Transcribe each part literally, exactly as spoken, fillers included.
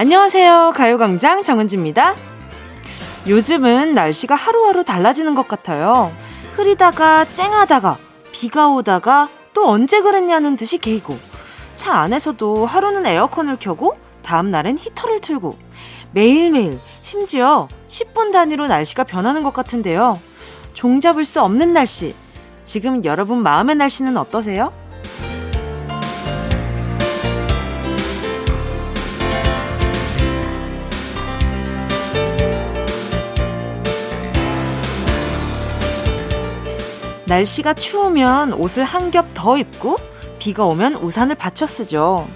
안녕하세요. 가요광장 정은지입니다. 요즘은 날씨가 하루하루 달라지는 것 같아요. 흐리다가 쨍하다가 비가 오다가 또 언제 그랬냐는 듯이 개고, 차 안에서도 하루는 에어컨을 켜고 다음 날엔 히터를 틀고, 매일매일 심지어 십 분 단위로 날씨가 변하는 것 같은데요. 종잡을 수 없는 날씨, 지금 여러분 마음의 날씨는 어떠세요? 날씨가 추우면 옷을 한 겹 더 입고, 비가 오면 우산을 받쳐 쓰죠.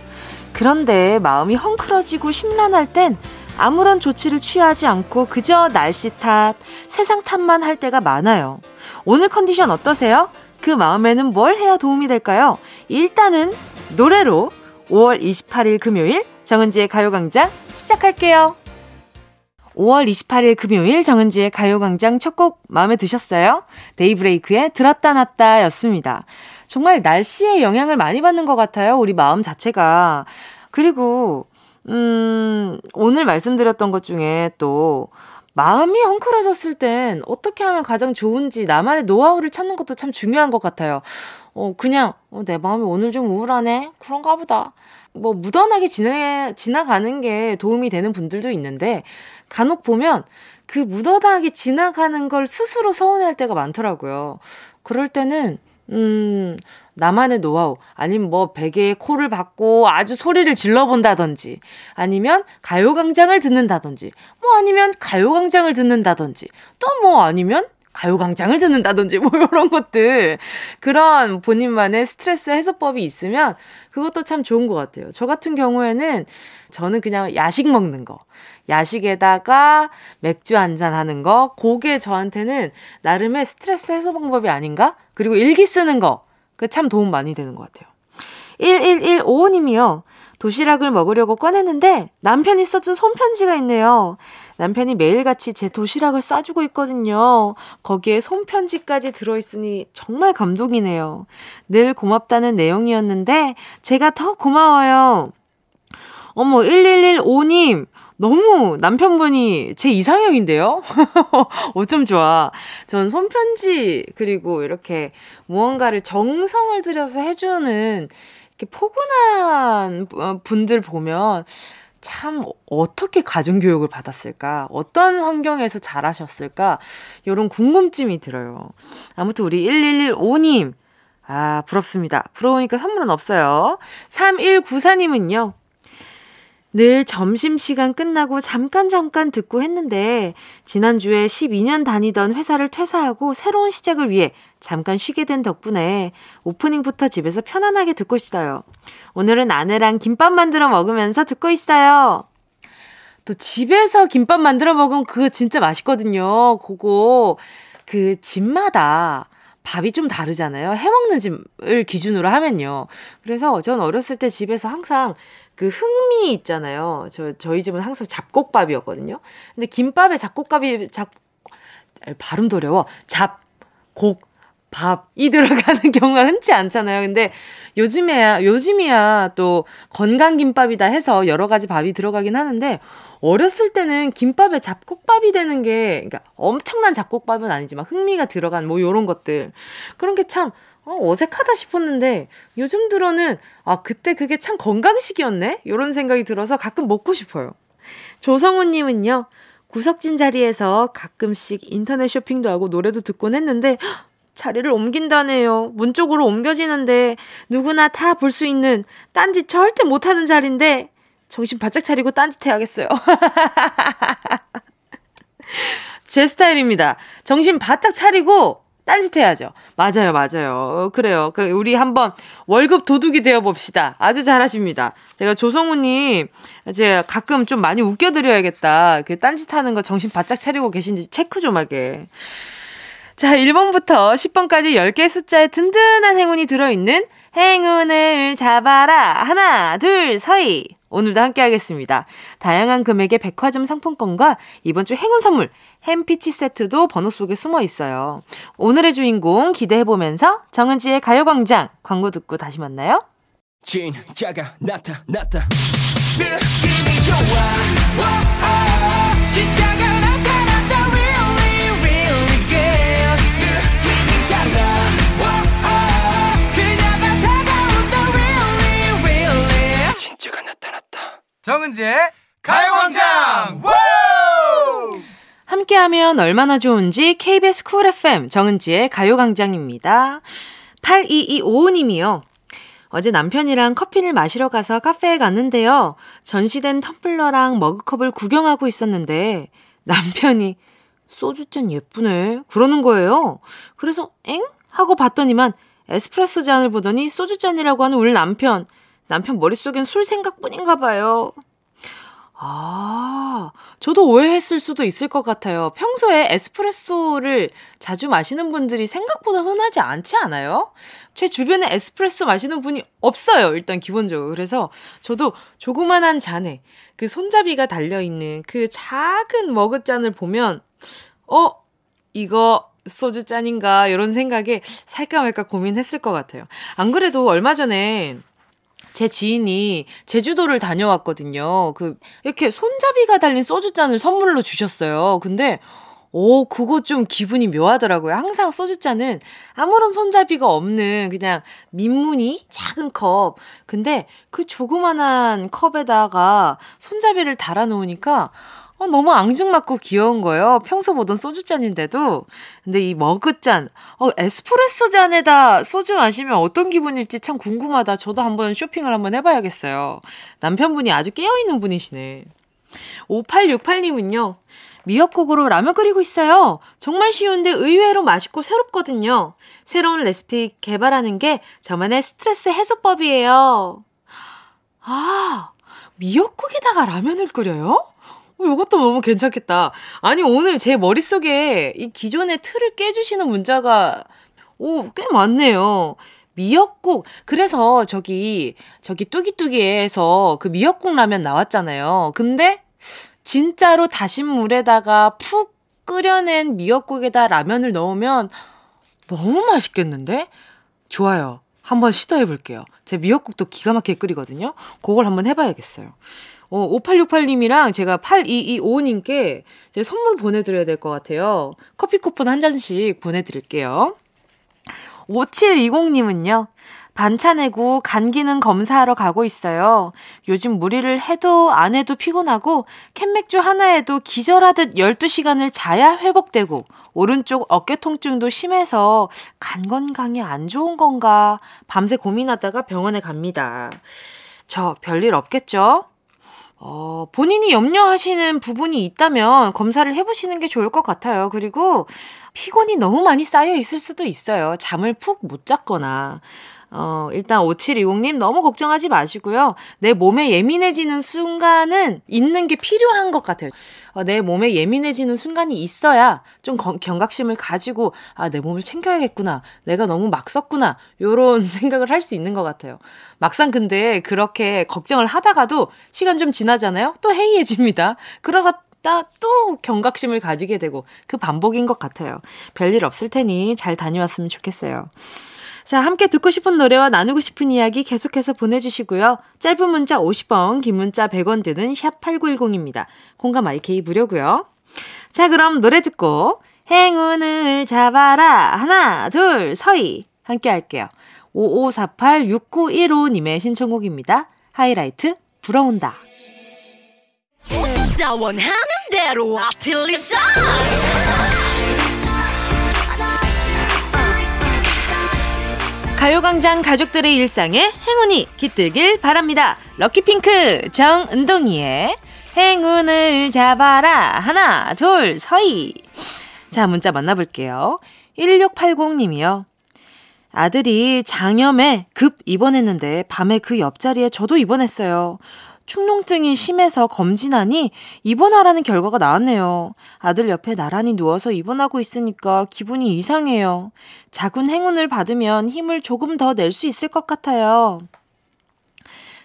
그런데 마음이 헝클어지고 심란할 땐 아무런 조치를 취하지 않고 그저 날씨 탓, 세상 탓만 할 때가 많아요. 오늘 컨디션 어떠세요? 그 마음에는 뭘 해야 도움이 될까요? 일단은 노래로 오월 이십팔일 금요일 정은지의 가요광장 시작할게요. 오월 이십팔일 금요일 정은지의 가요광장 첫 곡 마음에 드셨어요? 데이브레이크의 들었다 놨다 였습니다. 정말 날씨에 영향을 많이 받는 것 같아요. 우리 마음 자체가. 그리고 음, 오늘 말씀드렸던 것 중에 또 마음이 헝클어졌을 땐 어떻게 하면 가장 좋은지 나만의 노하우를 찾는 것도 참 중요한 것 같아요. 어, 그냥 어, 내 마음이 오늘 좀 우울하네? 그런가 보다. 뭐 무던하게 지나, 지나가는 게 도움이 되는 분들도 있는데, 간혹 보면 그 무던하게 지나가는 걸 스스로 서운해할 때가 많더라고요. 그럴 때는 음, 나만의 노하우, 아니면 뭐 베개에 코를 박고 아주 소리를 질러본다든지, 아니면 가요광장을 듣는다든지, 뭐 아니면 가요광장을 듣는다든지, 또 뭐 아니면 가요광장을 듣는다든지, 뭐 이런 것들, 그런 본인만의 스트레스 해소법이 있으면 그것도 참 좋은 것 같아요. 저 같은 경우에는 저는 그냥 야식 먹는 거, 야식에다가 맥주 한잔 하는 거, 그게 저한테는 나름의 스트레스 해소 방법이 아닌가? 그리고 일기 쓰는 거, 그 참 도움 많이 되는 것 같아요. 일일일오오님이요. 도시락을 먹으려고 꺼냈는데 남편이 써준 손편지가 있네요. 남편이 매일같이 제 도시락을 싸주고 있거든요. 거기에 손편지까지 들어있으니 정말 감동이네요. 늘 고맙다는 내용이었는데 제가 더 고마워요. 어머, 일일일오님, 너무 남편분이 제 이상형인데요? 어쩜 좋아. 전 손편지, 그리고 이렇게 무언가를 정성을 들여서 해주는 이렇게 포근한 분들 보면 참 어떻게 가정교육을 받았을까, 어떤 환경에서 자라셨을까, 이런 궁금증이 들어요. 아무튼 우리 일일일오님, 아, 부럽습니다. 부러우니까 선물은 없어요. 삼일구사님은요. 늘 점심시간 끝나고 잠깐 잠깐 듣고 했는데, 지난주에 십이 년 다니던 회사를 퇴사하고 새로운 시작을 위해 잠깐 쉬게 된 덕분에 오프닝부터 집에서 편안하게 듣고 있어요. 오늘은 아내랑 김밥 만들어 먹으면서 듣고 있어요. 또 집에서 김밥 만들어 먹으면 그거 진짜 맛있거든요. 그거 그 집마다 밥이 좀 다르잖아요. 해먹는 집을 기준으로 하면요. 그래서 전 어렸을 때 집에서 항상 그 흑미 있잖아요. 저, 저희 집은 항상 잡곡밥이었거든요. 근데 김밥에 잡곡밥이, 잡, 발음도 어려워. 잡, 곡, 밥이 들어가는 경우가 흔치 않잖아요. 근데 요즘에야, 요즘이야 또 건강김밥이다 해서 여러 가지 밥이 들어가긴 하는데, 어렸을 때는 김밥에 잡곡밥이 되는 게, 그러니까 엄청난 잡곡밥은 아니지만 흑미가 들어간 뭐 요런 것들. 그런 게 참, 어, 어색하다 싶었는데, 요즘 들어는, 아, 그때 그게 참 건강식이었네? 이런 생각이 들어서 가끔 먹고 싶어요. 조성우님은요, 구석진 자리에서 가끔씩 인터넷 쇼핑도 하고 노래도 듣곤 했는데, 자리를 옮긴다네요. 문 쪽으로 옮겨지는데, 누구나 다 볼 수 있는, 딴짓 절대 못하는 자리인데, 정신 바짝 차리고 딴짓 해야겠어요. 제 스타일입니다. 정신 바짝 차리고, 딴짓해야죠. 맞아요, 맞아요. 그래요. 우리 한번 월급 도둑이 되어봅시다. 아주 잘하십니다. 제가 조성우님, 제가 가끔 좀 많이 웃겨드려야겠다. 그 딴짓하는 거 정신 바짝 차리고 계신지 체크 좀 하게. 자, 일 번부터 십 번까지 열 개의 숫자에 든든한 행운이 들어있는 행운을 잡아라. 하나, 둘, 서희. 오늘도 함께하겠습니다. 다양한 금액의 백화점 상품권과 이번 주 행운 선물, 햄피치 세트도 번호 속에 숨어 있어요. 오늘의 주인공 기대해보면서 정은지의 가요광장 광고 듣고 다시 만나요. 진짜가 나타났다. 느낌이 좋아. 오오오. 진짜가 나타났다. Really really good. 느낌이 달라. 오오오. 그녀가 다가온다. Really really. 진짜가 나타났다. 정은지의 가요광장. 함께하면 얼마나 좋은지 케이비에스 쿨 에프엠 정은지의 가요광장입니다. 팔이이오오님이요. 어제 남편이랑 커피를 마시러 가서 카페에 갔는데요. 전시된 텀블러랑 머그컵을 구경하고 있었는데 남편이 소주잔 예쁘네 그러는 거예요. 그래서 엥? 하고 봤더니만 에스프레소 잔을 보더니 소주잔이라고 하는 우리 남편. 남편 머릿속엔 술 생각뿐인가 봐요. 아, 저도 오해했을 수도 있을 것 같아요. 평소에 에스프레소를 자주 마시는 분들이 생각보다 흔하지 않지 않아요? 제 주변에 에스프레소 마시는 분이 없어요. 일단 기본적으로. 그래서 저도 조그만한 잔에 그 손잡이가 달려있는 그 작은 머그잔을 보면 어? 이거 소주잔인가? 이런 생각에 살까 말까 고민했을 것 같아요. 안 그래도 얼마 전에 제 지인이 제주도를 다녀왔거든요. 그, 이렇게 손잡이가 달린 소주잔을 선물로 주셨어요. 근데, 오, 그거 좀 기분이 묘하더라고요. 항상 소주잔은 아무런 손잡이가 없는 그냥 민무늬 작은 컵. 근데 그 조그만한 컵에다가 손잡이를 달아놓으니까 어, 너무 앙증맞고 귀여운 거예요. 평소 보던 소주잔인데도. 근데 이 머그잔, 어, 에스프레소 잔에다 소주 마시면 어떤 기분일지 참 궁금하다. 저도 한번 쇼핑을 한번 해봐야겠어요. 남편분이 아주 깨어있는 분이시네. 오팔육팔님은요. 미역국으로 라면 끓이고 있어요. 정말 쉬운데 의외로 맛있고 새롭거든요. 새로운 레시피 개발하는 게 저만의 스트레스 해소법이에요. 아, 미역국에다가 라면을 끓여요? 이것도 너무 괜찮겠다. 아니, 오늘 제 머릿속에 이 기존의 틀을 깨주시는 문자가, 오, 꽤 많네요. 미역국. 그래서 저기, 저기 뚜기뚜기에서 그 미역국 라면 나왔잖아요. 근데, 진짜로 다신 물에다가 푹 끓여낸 미역국에다 라면을 넣으면 너무 맛있겠는데? 좋아요. 한번 시도해볼게요. 제 미역국도 기가 막히게 끓이거든요. 그걸 한번 해봐야겠어요. 어, 오팔육팔님이랑 제가 팔이이오님께 제 선물 보내드려야 될 것 같아요. 커피 쿠폰 한 잔씩 보내드릴게요. 오칠이공님은요. 반차 내고 간기능 검사하러 가고 있어요. 요즘 무리를 해도 안 해도 피곤하고 캔맥주 하나에도 기절하듯 열두 시간을 자야 회복되고 오른쪽 어깨 통증도 심해서 간 건강이 안 좋은 건가 밤새 고민하다가 병원에 갑니다. 저 별일 없겠죠? 어, 본인이 염려하시는 부분이 있다면 검사를 해보시는 게 좋을 것 같아요. 그리고 피곤이 너무 많이 쌓여 있을 수도 있어요. 잠을 푹 못 잤거나. 어, 일단 오칠이공님 너무 걱정하지 마시고요. 내 몸에 예민해지는 순간은 있는 게 필요한 것 같아요. 어, 내 몸에 예민해지는 순간이 있어야 좀 거, 경각심을 가지고 아, 내 몸을 챙겨야겠구나. 내가 너무 막 썼구나. 요런 생각을 할 수 있는 것 같아요. 막상 근데 그렇게 걱정을 하다가도 시간 좀 지나잖아요. 또 해이해집니다. 그러다 또 경각심을 가지게 되고 그 반복인 것 같아요. 별일 없을 테니 잘 다녀왔으면 좋겠어요. 자, 함께 듣고 싶은 노래와 나누고 싶은 이야기 계속해서 보내주시고요. 짧은 문자 오십 원, 긴 문자 백 원 드는 샵팔구일공입니다. 공감 아이케이 무료고요. 자, 그럼 노래 듣고 행운을 잡아라 하나, 둘, 서희 함께 할게요. 오오사팔 육구일오님의 신청곡입니다. 하이라이트 불어온다. 나 원하는 대로 아틀리사 가요광장 가족들의 일상에 행운이 깃들길 바랍니다. 럭키핑크 정은동이의 행운을 잡아라 하나 둘 서희. 자, 문자 만나볼게요. 일육팔공님이요. 아들이 장염에 급 입원했는데 밤에 그 옆자리에 저도 입원했어요. 축농증이 심해서 검진하니 입원하라는 결과가 나왔네요. 아들 옆에 나란히 누워서 입원하고 있으니까 기분이 이상해요. 작은 행운을 받으면 힘을 조금 더 낼 수 있을 것 같아요.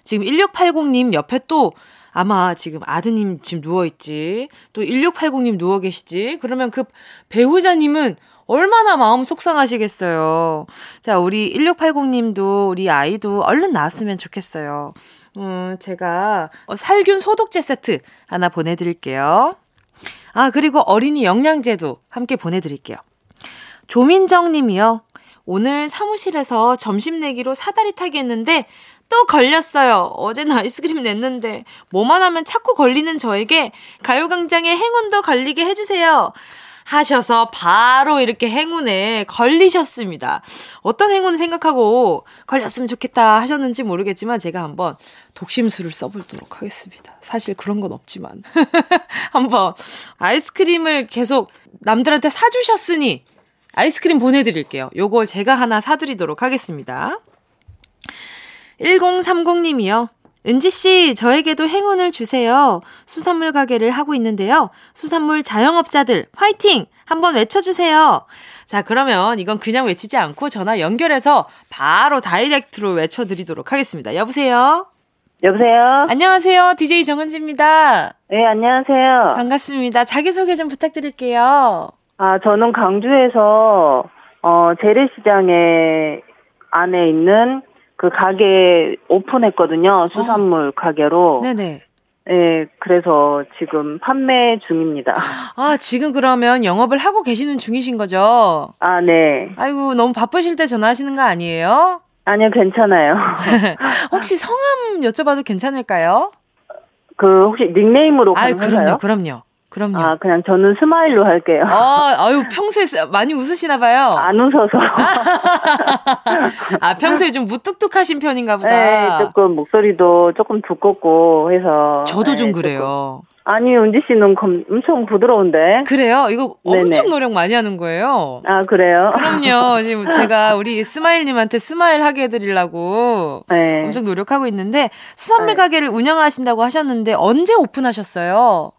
지금 일육팔공님 옆에 또 아마 지금 아드님 지금 누워있지. 또 일육팔공님 누워 계시지. 그러면 그 배우자님은 얼마나 마음 속상하시겠어요. 자, 우리 일육팔공님도 우리 아이도 얼른 나았으면 좋겠어요. 음, 제가 살균 소독제 세트 하나 보내드릴게요. 아, 그리고 어린이 영양제도 함께 보내드릴게요. 조민정 님이요. 오늘 사무실에서 점심 내기로 사다리 타기 했는데 또 걸렸어요. 어제는 아이스크림 냈는데 뭐만 하면 자꾸 걸리는 저에게 가요광장의 행운도 걸리게 해주세요. 하셔서 바로 이렇게 행운에 걸리셨습니다. 어떤 행운을 생각하고 걸렸으면 좋겠다 하셨는지 모르겠지만 제가 한번 독심술을 써보도록 하겠습니다. 사실 그런 건 없지만 한번 아이스크림을 계속 남들한테 사주셨으니 아이스크림 보내드릴게요. 요걸 제가 하나 사드리도록 하겠습니다. 일공삼공님이요. 은지씨, 저에게도 행운을 주세요. 수산물 가게를 하고 있는데요. 수산물 자영업자들 화이팅! 한번 외쳐주세요. 자, 그러면 이건 그냥 외치지 않고 전화 연결해서 바로 다이렉트로 외쳐드리도록 하겠습니다. 여보세요? 여보세요? 안녕하세요. 디제이 정은지입니다. 네, 안녕하세요. 반갑습니다. 자기소개 좀 부탁드릴게요. 아, 저는 강주에서 어, 재래시장에 안에 있는 그 가게 오픈했거든요. 수산물 어. 가게로. 네네. 예, 그래서 지금 판매 중입니다. 아, 지금 그러면 영업을 하고 계시는 중이신 거죠? 아, 네. 아이고, 너무 바쁘실 때 전화하시는 거 아니에요? 아니요, 괜찮아요. 혹시 성함 여쭤봐도 괜찮을까요? 그, 혹시 닉네임으로 가능할까요? 아, 그럼요, 그럼요. 그럼요. 아, 그냥 저는 스마일로 할게요. 아, 아유, 평소에 많이 웃으시나 봐요. 안 웃어서. 아, 평소에 좀 무뚝뚝하신 편인가 보다. 네, 조금 목소리도 조금 두껍고 해서. 저도 네, 좀 그래요. 조금. 아니, 은지 씨는 검, 엄청 부드러운데. 그래요? 이거 엄청 네네. 노력 많이 하는 거예요. 아, 그래요? 그럼요. 지금 제가 우리 스마일님한테 스마일 하게 해드리려고 네. 엄청 노력하고 있는데, 수산물 네. 가게를 운영하신다고 하셨는데, 언제 오픈하셨어요?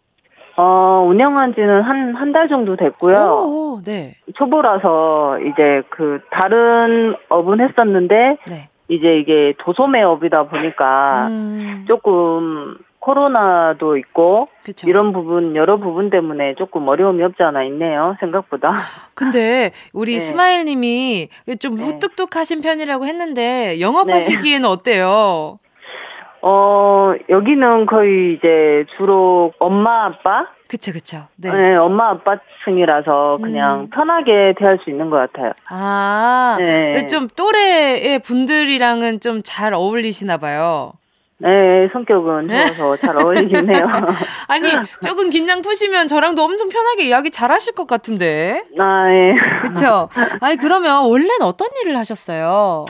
어, 운영한 지는 한, 한 달 정도 됐고요. 오, 네. 초보라서 이제 그, 다른 업은 했었는데, 네. 이제 이게 도소매업이다 보니까 음. 조금 코로나도 있고, 그쵸. 이런 부분, 여러 부분 때문에 조금 어려움이 없지 않아 있네요, 생각보다. 근데 우리 네. 스마일 님이 좀 무뚝뚝하신 네. 편이라고 했는데, 영업하시기에는 네. 어때요? 어, 여기는 거의 이제 주로 엄마, 아빠? 그쵸, 그쵸. 네. 네, 엄마, 아빠 층이라서 그냥 음. 편하게 대할 수 있는 것 같아요. 아, 네. 좀 또래의 분들이랑은 좀 잘 어울리시나 봐요. 네, 성격은 좋아서 잘 어울리긴 해요. 아니, 조금 긴장 푸시면 저랑도 엄청 편하게 이야기 잘 하실 것 같은데. 아, 예. 네. 그쵸. 아니, 그러면 원래는 어떤 일을 하셨어요?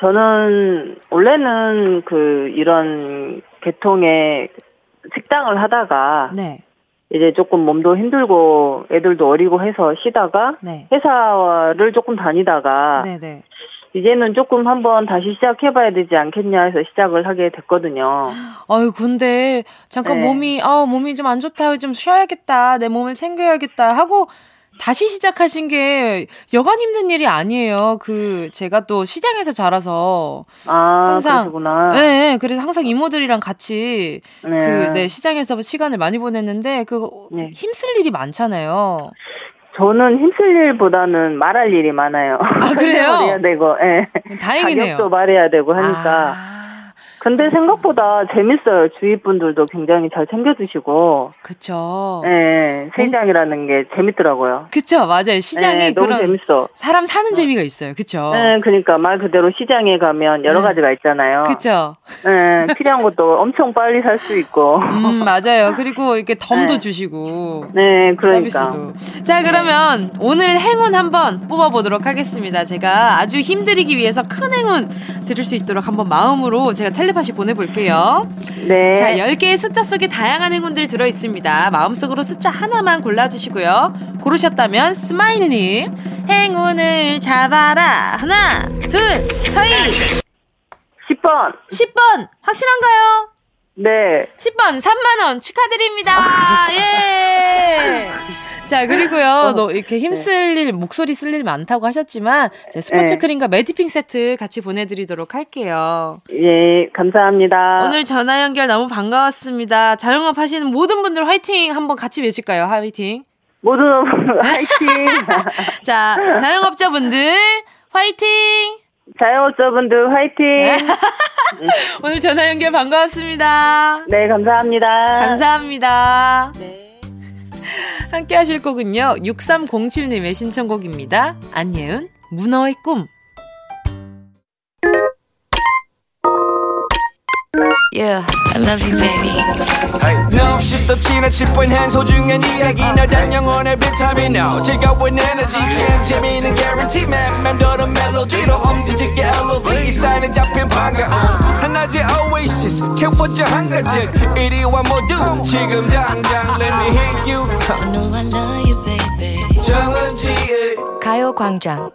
저는 원래는 그 이런 계통의 식당을 하다가 네. 이제 조금 몸도 힘들고 애들도 어리고 해서 쉬다가 네. 회사를 조금 다니다가 네네. 이제는 조금 한번 다시 시작해봐야 되지 않겠냐 해서 시작을 하게 됐거든요. 아유, 근데 잠깐 네. 몸이 아 몸이 좀 안 좋다, 좀 쉬어야겠다, 내 몸을 챙겨야겠다 하고. 다시 시작하신 게 여간 힘든 일이 아니에요. 그 제가 또 시장에서 자라서 아, 항상 그러시구나. 네, 그래서 항상 이모들이랑 같이 네. 그 네, 시장에서 시간을 많이 보냈는데 그 네. 힘쓸 일이 많잖아요. 저는 힘쓸 일보다는 말할 일이 많아요. 아, 그래요? 해야 되고, 예. 네. 다행이네요. 가격도 말해야 되고 하니까. 아. 근데 생각보다 재밌어요. 주위 분들도 굉장히 잘 챙겨주시고. 그쵸. 네, 시장이라는 게 재밌더라고요. 그쵸, 맞아요. 시장이 네, 그런. 너무 재밌어. 사람 사는 어. 재미가 있어요. 그쵸. 네, 그러니까 말 그대로 시장에 가면 여러 네. 가지가 있잖아요. 그쵸. 네, 필요한 것도 엄청 빨리 살 수 있고. 음, 맞아요. 그리고 이렇게 덤도 네. 주시고. 네, 그러니까. 서비스도. 자, 그러면 오늘 행운 한번 뽑아보도록 하겠습니다. 제가 아주 힘들이기 위해서 큰 행운 드릴 수 있도록 한번 마음으로 제가 텔레 다시 보내볼게요. 네. 자, 열 개의 숫자 속에 다양한 행운들 들어있습니다. 마음속으로 숫자 하나만 골라주시고요. 고르셨다면 스마일님 행운을 잡아라. 하나, 둘, 서희. 십 번. 십 번 확실한가요? 네. 십 번 삼만 원 축하드립니다. 예. 자, 그리고요, 너 이렇게 힘쓸 일, 목소리 쓸 일 많다고 하셨지만, 제 스포츠 크림과 메디핑 세트 같이 보내드리도록 할게요. 예, 감사합니다. 오늘 전화 연결 너무 반가웠습니다. 자영업 하시는 모든 분들 화이팅! 한번 같이 외칠까요? 화이팅! 모두 화이팅. 자, 자영업자분들 화이팅. 자영업자분들 화이팅. 오늘 전화 연결 반가웠습니다. 네, 감사합니다. 감사합니다. 네. 함께 하실 곡은요, 육삼공칠님의 신청곡입니다. 안예은, 문어의 꿈. Yeah, I love you, baby. No, she's the china chip when hands hold you and yagi. Now that young on every time you know. Check out with energy, champ, Jimmy, and guarantee, man. Man, do the melody, no, um, did you get elevated? Sign and jump in, panga. And I did oasis, check what your hunger did. It is one more dude, chick him down, down, let me hit you. I know I love you, baby. Challenge it. 가요광장.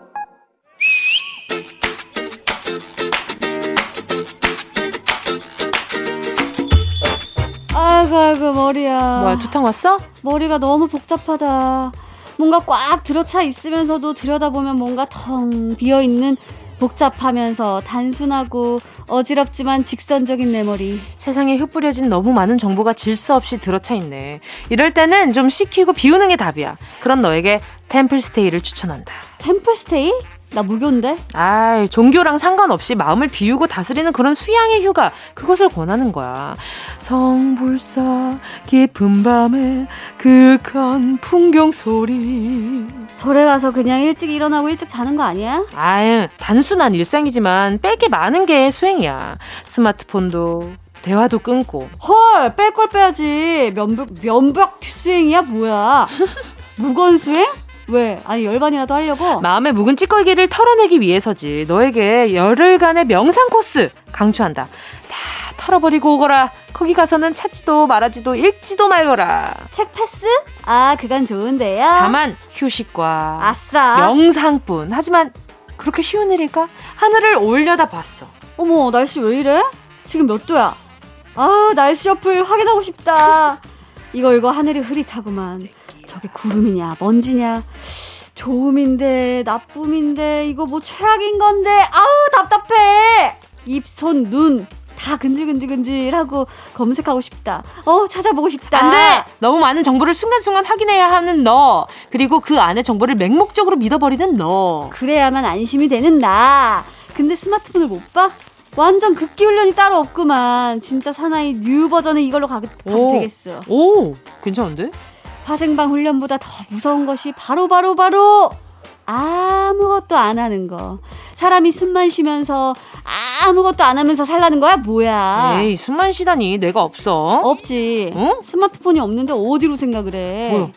아이고 아이고 머리야. 뭐야, 두탕 왔어? 머리가 너무 복잡하다. 뭔가 꽉 들어차 있으면서도 들여다보면 뭔가 텅 비어있는, 복잡하면서 단순하고 어지럽지만 직선적인 내 머리. 세상에 흩뿌려진 너무 많은 정보가 질서 없이 들어차 있네. 이럴 때는 좀 식히고 비우는 게 답이야. 그럼 너에게 템플 스테이를 추천한다. 템플 스테이? 나 무교인데? 아이, 종교랑 상관없이 마음을 비우고 다스리는 그런 수양의 휴가, 그것을 권하는 거야. 성불사 깊은 밤에 극한 풍경 소리. 절에 가서 그냥 일찍 일어나고 일찍 자는 거 아니야? 아유, 단순한 일상이지만 뺄 게 많은 게 수행이야. 스마트폰도, 대화도 끊고. 헐, 뺄 걸 빼야지. 면벽, 면벽 수행이야 뭐야? 묵언수행? 왜? 아니, 열반이라도 하려고? 마음의 묵은 찌꺼기를 털어내기 위해서지. 너에게 열흘간의 명상 코스 강추한다. 다 털어버리고 오거라. 거기 가서는 찾지도 말아지도 읽지도 말거라. 책 패스? 아, 그건 좋은데요. 다만 휴식과 아싸 명상뿐. 하지만 그렇게 쉬운 일일까? 하늘을 올려다 봤어. 어머, 날씨 왜 이래? 지금 몇 도야? 아, 날씨 어플 확인하고 싶다. 이거 이거 하늘이 흐릿하구만. 저게 구름이냐 먼지냐, 좋음인데 나쁨인데, 이거 뭐 최악인 건데, 아우 답답해. 입, 손, 눈 다 근질근질근질하고 검색하고 싶다. 어, 찾아보고 싶다. 안 돼. 너무 많은 정보를 순간순간 확인해야 하는 너, 그리고 그 안에 정보를 맹목적으로 믿어버리는 너. 그래야만 안심이 되는 나. 근데 스마트폰을 못 봐? 완전 극기 훈련이 따로 없구만. 진짜 사나이 뉴 버전의 이걸로 가도 오, 되겠어. 오, 괜찮은데? 화생방 훈련보다 더 무서운 것이 바로바로바로 바로 바로 아무것도 안 하는 거. 사람이 숨만 쉬면서 아무것도 안 하면서 살라는 거야? 뭐야? 에이, 숨만 쉬다니. 내가 없어? 없지. 응? 스마트폰이 없는데 어디로 생각을 해? 뭐야?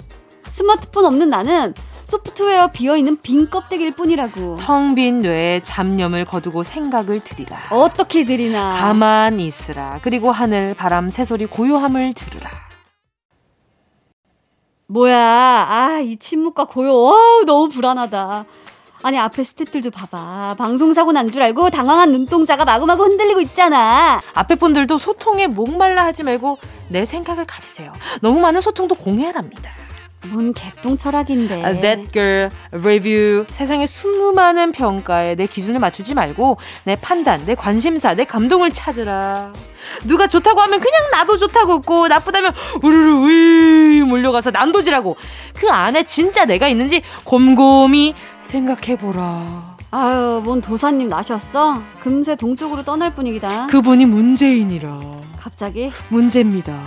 스마트폰 없는 나는 소프트웨어 비어있는 빈 껍데기일 뿐이라고. 텅 빈 뇌에 잡념을 거두고 생각을 들이라. 어떻게 들이나? 가만히 있으라. 그리고 하늘, 바람, 새소리, 고요함을 들으라. 뭐야, 아, 이 침묵과 고요, 어우, 너무 불안하다. 아니, 앞에 스태프들도 봐봐. 방송사고 난 줄 알고 당황한 눈동자가 마구마구 흔들리고 있잖아. 앞에 분들도 소통에 목말라 하지 말고 내 생각을 가지세요. 너무 많은 소통도 공해랍니다. 뭔 개똥 철학인데. Uh, that girl, review. 세상의 수많은 평가에 내 기준을 맞추지 말고 내 판단, 내 관심사, 내 감동을 찾으라. 누가 좋다고 하면 그냥 나도 좋다고 웃고, 나쁘다면 우르르 으이 몰려가서 난도질하고, 그 안에 진짜 내가 있는지 곰곰이 생각해보라. 아유, 뭔 도사님 나셨어? 금세 동쪽으로 떠날 분위기다. 그분이 문제인이라. 갑자기? 문제입니다.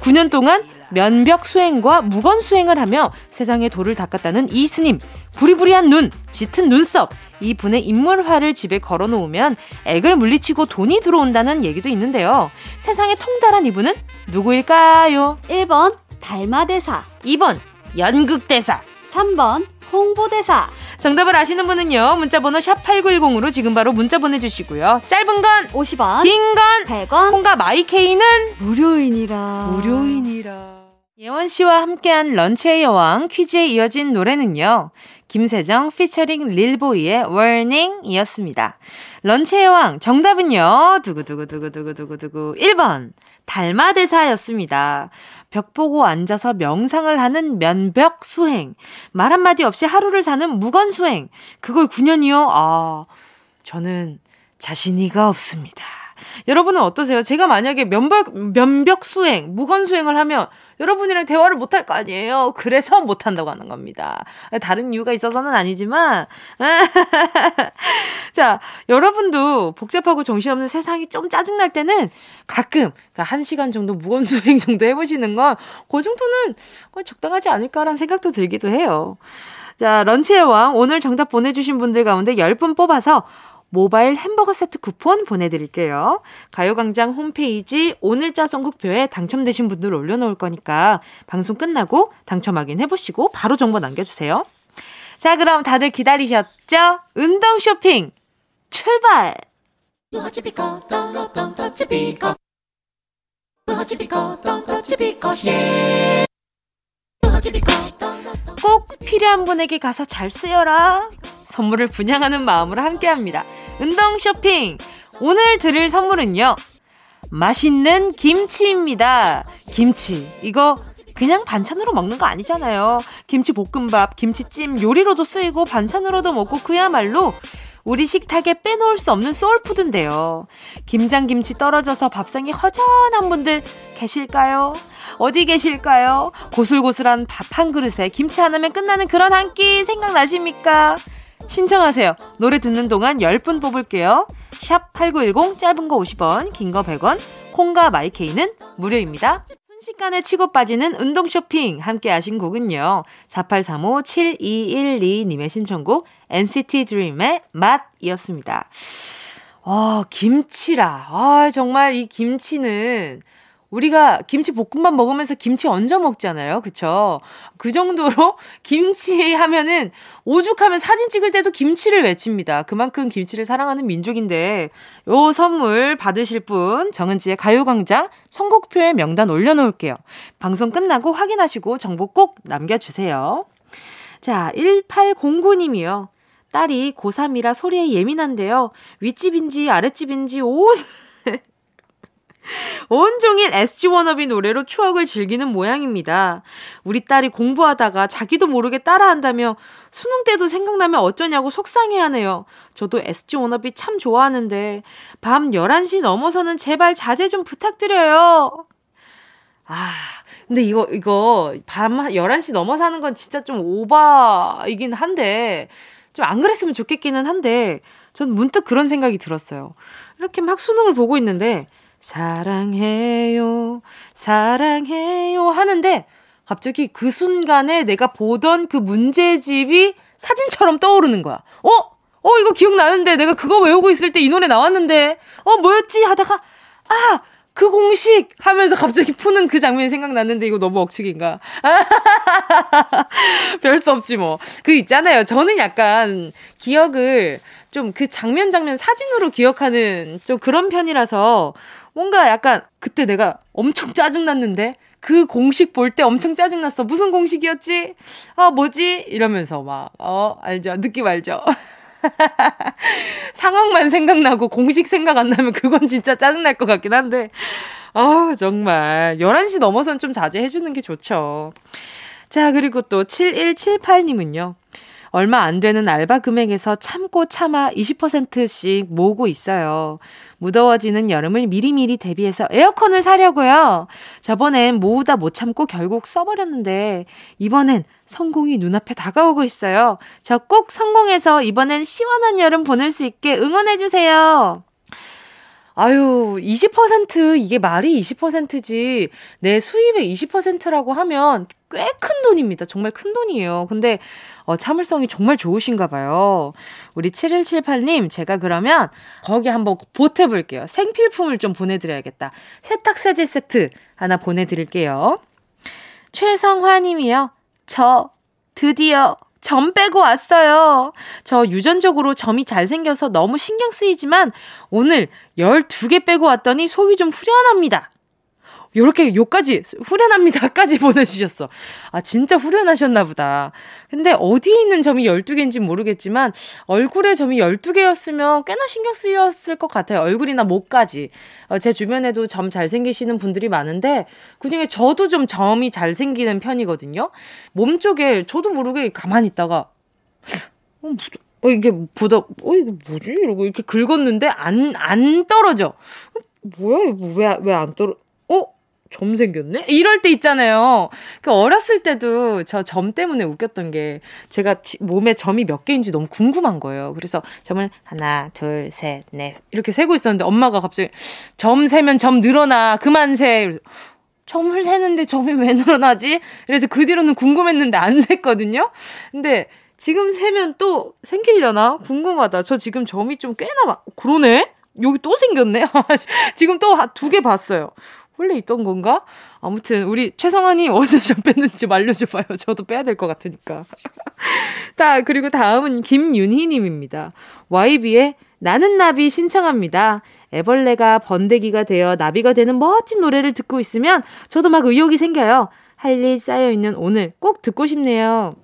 구 년 동안 면벽수행과 묵언수행을 하며 세상의 도를 닦았다는 이 스님. 부리부리한 눈, 짙은 눈썹, 이분의 인물화를 집에 걸어놓으면 액을 물리치고 돈이 들어온다는 얘기도 있는데요. 세상에 통달한 이분은 누구일까요? 일 번 달마대사, 이 번 연극대사, 삼 번 홍보대사. 정답을 아시는 분은요, 문자번호 샵팔구일공으로 지금 바로 문자 보내주시고요. 짧은 건 오십 원, 긴 건 백 원, 콩과 마이케이는 무료이니라. 무료이니라. 예원 씨와 함께한 런치의 여왕 퀴즈에 이어진 노래는요, 김세정 피처링 릴보이의 워닝이었습니다. 런치의 여왕 정답은요, 두구두구두구두구두구두구 일 번 달마대사였습니다. 벽 보고 앉아서 명상을 하는 면벽 수행, 말 한마디 없이 하루를 사는 묵언 수행, 그걸 구 년이요? 아, 저는 자신이가 없습니다. 여러분은 어떠세요? 제가 만약에 면벽, 면벽수행, 묵언수행을 하면 여러분이랑 대화를 못할 거 아니에요. 그래서 못한다고 하는 겁니다. 다른 이유가 있어서는 아니지만 자, 여러분도 복잡하고 정신없는 세상이 좀 짜증날 때는 가끔 그러니까 한 시간 정도 묵언수행 정도 해보시는 건 그 정도는 적당하지 않을까라는 생각도 들기도 해요. 자, 런치의 왕 오늘 정답 보내주신 분들 가운데 십 분 뽑아서 모바일 햄버거 세트 쿠폰 보내드릴게요. 가요광장 홈페이지 오늘 자선곡표에 당첨되신 분들 올려놓을 거니까 방송 끝나고 당첨 확인해보시고 바로 정보 남겨주세요. 자, 그럼 다들 기다리셨죠? 운동 쇼핑 출발! 꼭 필요한 분에게 가서 잘 쓰여라. 선물을 분양하는 마음으로 함께합니다. 운동 쇼핑! 오늘 드릴 선물은요, 맛있는 김치입니다. 김치, 이거 그냥 반찬으로 먹는 거 아니잖아요. 김치 볶음밥, 김치찜, 요리로도 쓰이고 반찬으로도 먹고 그야말로 우리 식탁에 빼놓을 수 없는 소울푸드인데요. 김장김치 떨어져서 밥상이 허전한 분들 계실까요? 어디 계실까요? 고슬고슬한 밥 한 그릇에 김치 하나면 끝나는 그런 한 끼 생각나십니까? 신청하세요. 노래 듣는 동안 십 분 뽑을게요. 샵 팔구일공, 짧은 거 오십 원, 긴 거 백 원, 콩과 마이케이는 무료입니다. 순식간에 치고 빠지는 운동 쇼핑 함께 하신 곡은요, 사팔삼오 칠이일이 님의 신청곡 엔시티 드림의 맛이었습니다. 아, 김치라. 아, 정말 이 김치는 우리가 김치 볶음밥 먹으면서 김치 얹어 먹잖아요. 그쵸? 그 정도로 김치 하면은 오죽하면 사진 찍을 때도 김치를 외칩니다. 그만큼 김치를 사랑하는 민족인데, 요 선물 받으실 분 정은지의 가요광장 선곡표에 명단 올려놓을게요. 방송 끝나고 확인하시고 정보 꼭 남겨주세요. 자, 일팔공구 님이요. 딸이 고삼이라 소리에 예민한데요. 윗집인지 아랫집인지 온... 온종일 에스지 워너비 노래로 추억을 즐기는 모양입니다. 우리 딸이 공부하다가 자기도 모르게 따라한다며 수능 때도 생각나면 어쩌냐고 속상해하네요. 저도 에스지 워너비 참 좋아하는데 밤 열한 시 넘어서는 제발 자제 좀 부탁드려요. 아, 근데 이거 이거 밤 열한 시 넘어서 하는 건 진짜 좀 오바이긴 한데, 좀 안 그랬으면 좋겠기는 한데, 전 문득 그런 생각이 들었어요. 이렇게 막 수능을 보고 있는데 사랑해요, 사랑해요 하는데 갑자기 그 순간에 내가 보던 그 문제집이 사진처럼 떠오르는 거야. 어? 어, 이거 기억나는데, 내가 그거 외우고 있을 때 이 노래 나왔는데, 어, 뭐였지? 하다가, 아! 그 공식! 하면서 갑자기 푸는 그 장면이 생각났는데, 이거 너무 억측인가? 별 수 없지 뭐. 그 있잖아요. 저는 약간 기억을 좀 그 장면 장면 사진으로 기억하는 좀 그런 편이라서, 뭔가 약간 그때 내가 엄청 짜증났는데 그 공식 볼 때 엄청 짜증났어. 무슨 공식이었지? 아, 뭐지? 이러면서 막, 어, 알죠? 느낌 알죠? 상황만 생각나고 공식 생각 안 나면 그건 진짜 짜증날 것 같긴 한데, 아, 정말 열한 시 넘어선 좀 자제해주는 게 좋죠. 자, 그리고 또 칠일칠팔 님은요. 얼마 안 되는 알바 금액에서 참고 참아 이십 퍼센트씩 모으고 있어요. 무더워지는 여름을 미리미리 대비해서 에어컨을 사려고요. 저번엔 모으다 못 참고 결국 써버렸는데 이번엔 성공이 눈앞에 다가오고 있어요. 저 꼭 성공해서 이번엔 시원한 여름 보낼 수 있게 응원해주세요. 아유, 이십 퍼센트, 이게 말이 이십 퍼센트지 내 수입의 이십 퍼센트라고 하면 꽤 큰 돈입니다. 정말 큰 돈이에요. 근데 어, 참을성이 정말 좋으신가 봐요. 우리 칠일칠팔 님, 제가 그러면 거기 한번 보태볼게요. 생필품을 좀 보내드려야겠다. 세탁세제 세트 하나 보내드릴게요. 최성화 님이요. 저 드디어 점 빼고 왔어요. 저 유전적으로 점이 잘생겨서 너무 신경 쓰이지만 오늘 열두 개 빼고 왔더니 속이 좀 후련합니다. 요렇게 요까지 후련합니다까지 보내주셨어. 아, 진짜 후련하셨나 보다. 근데 어디에 있는 점이 열두 개인지 모르겠지만 얼굴에 점이 열두 개였으면 꽤나 신경 쓰였을 것 같아요. 얼굴이나 목까지. 어, 제 주변에도 점 잘생기시는 분들이 많은데 그중에 저도 좀 점이 잘생기는 편이거든요. 몸 쪽에 저도 모르게 가만히 있다가 어, 어, 이게 보다, 어, 이거 뭐지? 이러고 이렇게 긁었는데 안, 안 떨어져. 뭐야, 이거 왜, 왜 안 떨어? 어? 점 생겼네? 이럴 때 있잖아요. 그 어렸을 때도 저 점 때문에 웃겼던 게 제가 몸에 점이 몇 개인지 너무 궁금한 거예요. 그래서 점을 하나, 둘, 셋, 넷 이렇게 세고 있었는데 엄마가 갑자기 점 세면 점 늘어나. 그만 세. 점을 세는데 점이 왜 늘어나지? 그래서 그 뒤로는 궁금했는데 안 셌거든요. 근데 지금 세면 또 생기려나? 궁금하다. 저 지금 점이 좀 꽤나 마... 그러네? 여기 또 생겼네? 지금 또 두 개 봤어요. 원래 있던 건가? 아무튼 우리 최성환이 어디서 점 뺐는지 좀 알려줘봐요. 저도 빼야 될 것 같으니까. 자, 그리고 다음은 김윤희님입니다. 와이비의 나는 나비 신청합니다. 애벌레가 번데기가 되어 나비가 되는 멋진 노래를 듣고 있으면 저도 막 의욕이 생겨요. 할 일 쌓여있는 오늘 꼭 듣고 싶네요.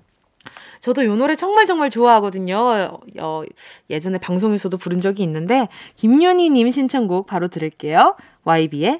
저도 요 노래 정말 정말 좋아하거든요. 어, 예전에 방송에서도 부른 적이 있는데 김윤희님 신청곡 바로 들을게요. 와이비의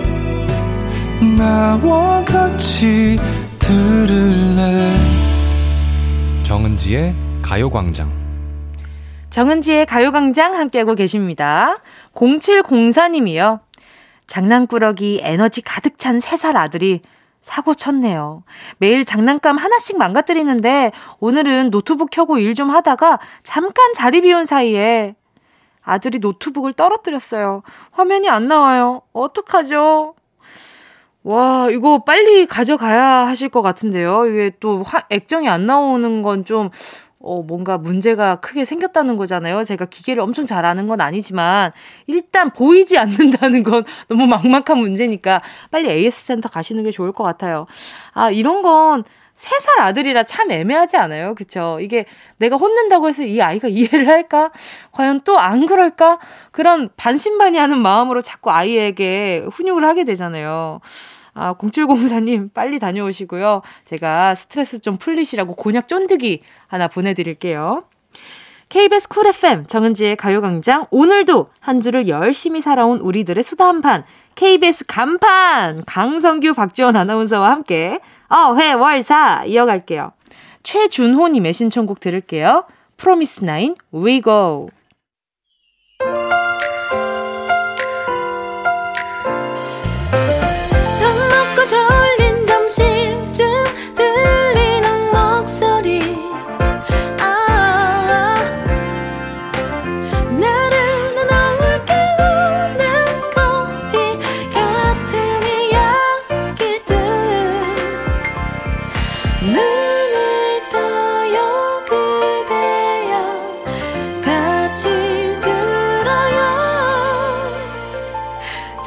나와 같이 들을래. 정은지의 가요광장. 정은지의 가요광장 함께하고 계십니다. 공칠공사 님이요. 장난꾸러기 에너지 가득 찬 세 살 아들이 사고 쳤네요. 매일 장난감 하나씩 망가뜨리는데 오늘은 노트북 켜고 일 좀 하다가 잠깐 자리 비운 사이에 아들이 노트북을 떨어뜨렸어요. 화면이 안 나와요. 어떡하죠? 와, 이거 빨리 가져가야 하실 것 같은데요. 이게 또 화, 액정이 안 나오는 건 좀 어, 뭔가 문제가 크게 생겼다는 거잖아요. 제가 기계를 엄청 잘 아는 건 아니지만 일단 보이지 않는다는 건 너무 막막한 문제니까 빨리 에이에스 센터 가시는 게 좋을 것 같아요. 아, 이런 건 세 살 아들이라 참 애매하지 않아요? 그쵸? 이게 내가 혼낸다고 해서 이 아이가 이해를 할까? 과연 또 안 그럴까? 그런 반신반의하는 마음으로 자꾸 아이에게 훈육을 하게 되잖아요. 아, 공칠공사 님 빨리 다녀오시고요. 제가 스트레스 좀 풀리시라고 곤약 쫀득이 하나 보내드릴게요. 케이비에스 쿨 에프엠 정은지의 가요광장. 오늘도 한 주를 열심히 살아온 우리들의 수다 한판 케이비에스 간판 강성규 박지원 아나운서와 함께 어회월사 이어갈게요. 최준호님의 신청곡 들을게요. Promise Nine We Go. 밥 먹고 졸린 점심쯤 들리는 목소리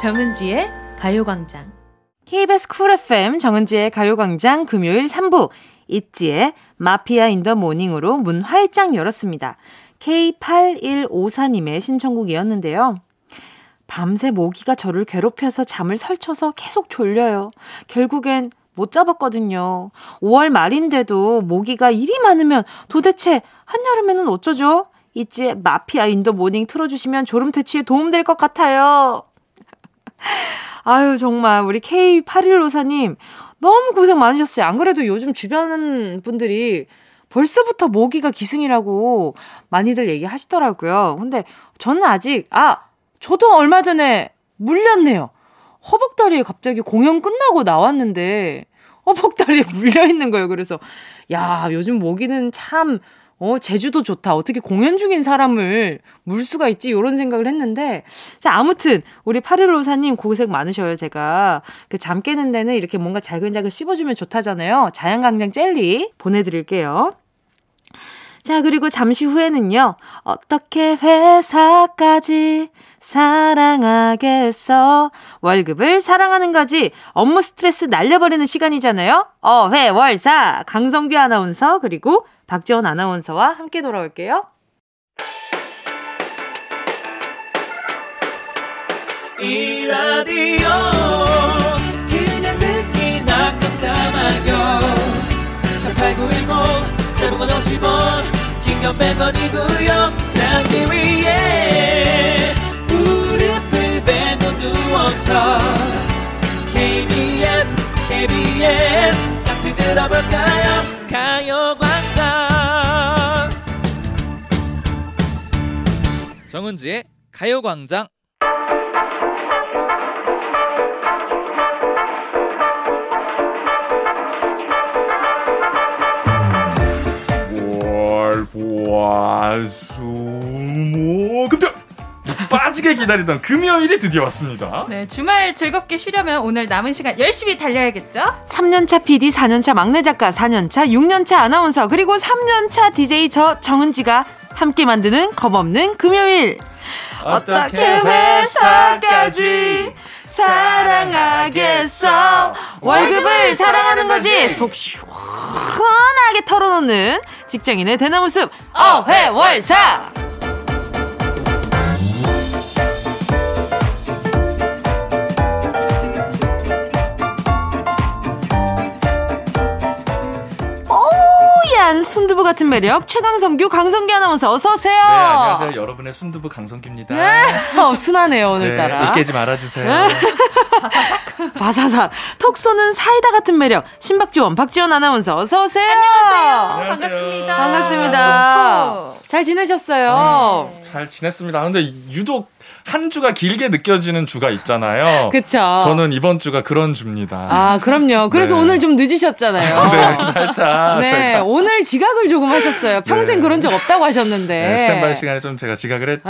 정은지의 가요광장. 케이비에스 쿨 에프엠 정은지의 가요광장 금요일 삼 부 있지의 마피아 인 더 모닝으로 문 활짝 열었습니다. 케이 팔일오사 님의 신청곡이었는데요. 밤새 모기가 저를 괴롭혀서 잠을 설쳐서 계속 졸려요. 결국엔 못 잡았거든요. 오월 말인데도 모기가 이리 많으면 도대체 한여름에는 어쩌죠? 있지의 마피아 인 더 모닝 틀어주시면 졸음 퇴치에 도움될 것 같아요. 아유, 정말 우리 케이 팔일오사 님 너무 고생 많으셨어요. 안 그래도 요즘 주변 분들이 벌써부터 모기가 기승이라고 많이들 얘기하시더라고요. 근데 저는 아직, 아, 저도 얼마 전에 물렸네요. 허벅다리에 갑자기 공연 끝나고 나왔는데 허벅다리에 물려있는 거예요. 그래서 야, 요즘 모기는 참 어, 제주도 좋다. 어떻게 공연 중인 사람을 물 수가 있지? 이런 생각을 했는데. 자, 아무튼, 우리 팔일오사 님 고생 많으셔요, 제가. 그 잠 깨는 데는 이렇게 뭔가 자글자글 씹어주면 좋다잖아요. 자양강장 젤리 보내드릴게요. 자, 그리고 잠시 후에는요. 어떻게 회사까지 사랑하겠어? 월급을 사랑하는 거지. 업무 스트레스 날려버리는 시간이잖아요. 어, 회, 월, 사. 강성규 아나운서, 그리고 박지원 아나운서와 함께 돌아올게요. 이 라디오 그냥 듣기나 깜짝마요 샵팔구일공 대목은 오십 원 긴겸 백 원이고요 잠기 위에 무릎을 베고 누워서 케이비에스 케이비에스 같이 들어볼까요 가요광장 정은지의 가요광장 월수목금토 빠지게 기다리던 금요일이 드디어 왔습니다. 네, 주말 즐겁게 쉬려면 오늘 남은 시간 열심히 달려야겠죠? 삼 년차 피디, 사 년차 막내 작가, 사 년차, 육 년차 아나운서, 그리고 삼 년차 디제이 저 정은지가 함께 만드는 겁없는 금요일. 어떻게 회사까지 사랑하겠어. 월급을 사랑하는 거지. 속 시원하게 털어놓는 직장인의 대나무 숲 어회월사. 순두부 같은 매력 최강성규 강성규 아나운서 어서오세요. 네, 안녕하세요. 여러분의 순두부 강성규입니다. 네. 어, 순하네요 오늘따라. 네, 으깨지 말아주세요. 네. 바사삭 바사삭 톡 쏘는 사이다 같은 매력 신박지원 박지원 아나운서 어서오세요. 안녕하세요. 안녕하세요. 반갑습니다. 반갑습니다. 잘 지내셨어요? 네. 잘 지냈습니다. 근데 유독 한 주가 길게 느껴지는 주가 있잖아요. 그렇죠. 저는 이번 주가 그런 주입니다. 아, 그럼요. 그래서 네. 오늘 좀 늦으셨잖아요. 네, 살짝. 네, 저희가. 오늘 지각을 조금 하셨어요. 평생 네. 그런 적 없다고 하셨는데. 네, 스탠바이 시간에 좀 제가 지각을 했죠.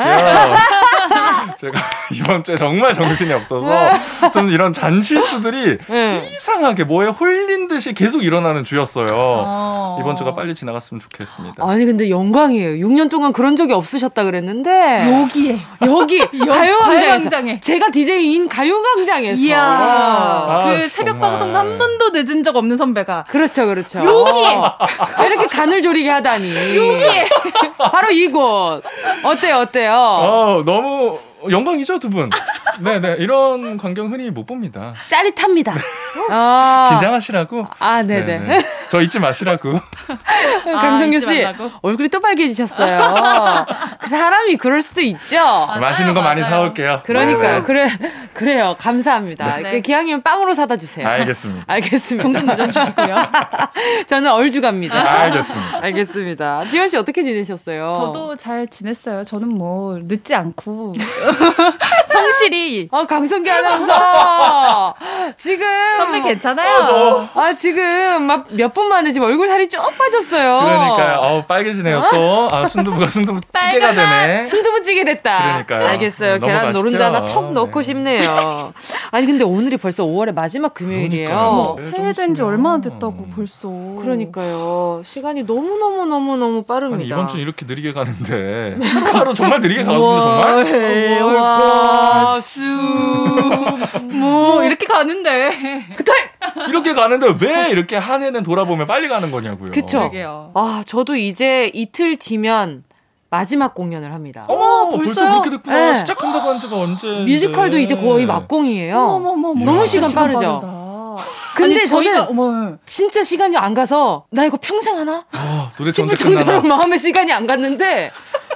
제가 이번 주에 정말 정신이 없어서 좀 이런 잔실수들이 네. 이상하게 뭐에 홀린 듯이 계속 일어나는 주였어요. 아~ 이번 주가 빨리 지나갔으면 좋겠습니다. 아니, 근데 영광이에요. 육 년 동안 그런 적이 없으셨다 그랬는데. 여기에. 여기. 가요광장에 제가 디제이인 가요광장에서 이야, 아, 그 새벽 방송도 한 번도 늦은 적 없는 선배가 그렇죠 그렇죠 여기에 이렇게 간을 조리게 하다니 여기에 바로 이곳 어때요 어때요 어, 너무 영광이죠 두 분 네네 이런 광경 흔히 못 봅니다 짜릿합니다 아. 긴장하시라고 아 네네, 네네. 저 잊지 마시라고 강성규 씨 아, 얼굴이 또 빨개지셨어요 사람이 그럴 수도 있죠 맞아요, 맛있는 거 맞아요. 많이 사올게요 그러니까요 네네. 그래 그래요 감사합니다 네. 기왕이면 빵으로 사다 주세요 알겠습니다 알겠습니다 종종 늦어주시고요 저는 얼주갑니다 아, 알겠습니다 알겠습니다 지현 씨 어떻게 지내셨어요 저도 잘 지냈어요 저는 뭐 늦지 않고 성실히 어 강성규 아나운서 지금 선배 괜찮아요? 어, 아 지금 막 몇 분 만에 지금 얼굴 살이 쭉 빠졌어요. 그러니까요. 어 빨개지네요 어? 또. 아 순두부가 순두부 찌개가 되네. 순두부 찌개 됐다. 그러니까요. 알겠어요. 네, 계란 노른자 하나 턱 넣고 네. 싶네요. 아니 근데 오늘이 벌써 오월의 마지막 금요일이에요. 새해된 지 얼마나 됐다고 벌써. 그러니까요. 시간이 너무 너무 너무 너무 빠릅니다. 아니, 이번 주 이렇게 느리게 가는데 하루 정말 느리게 가거든요 정말. 월화수뭐 이렇게 가는데 그탈 이렇게 가는데 왜 이렇게 한 해는 돌아보면 빨리 가는 거냐고요. 그렇죠. 아 저도 이제 이틀 뒤면 마지막 공연을 합니다. 어 벌써 그렇게 됐구나. 네. 시작한다고 한 지가 언제? 뮤지컬도 이제 거의 막공이에요. 어머머머. 너무 시간 빠르죠. 시간 근데 아니, 저는 저희가, 어머. 진짜 시간이 안 가서 나 이거 평생 하나? 아, 도대체 싶을 정도로 마음의 시간이 안 갔는데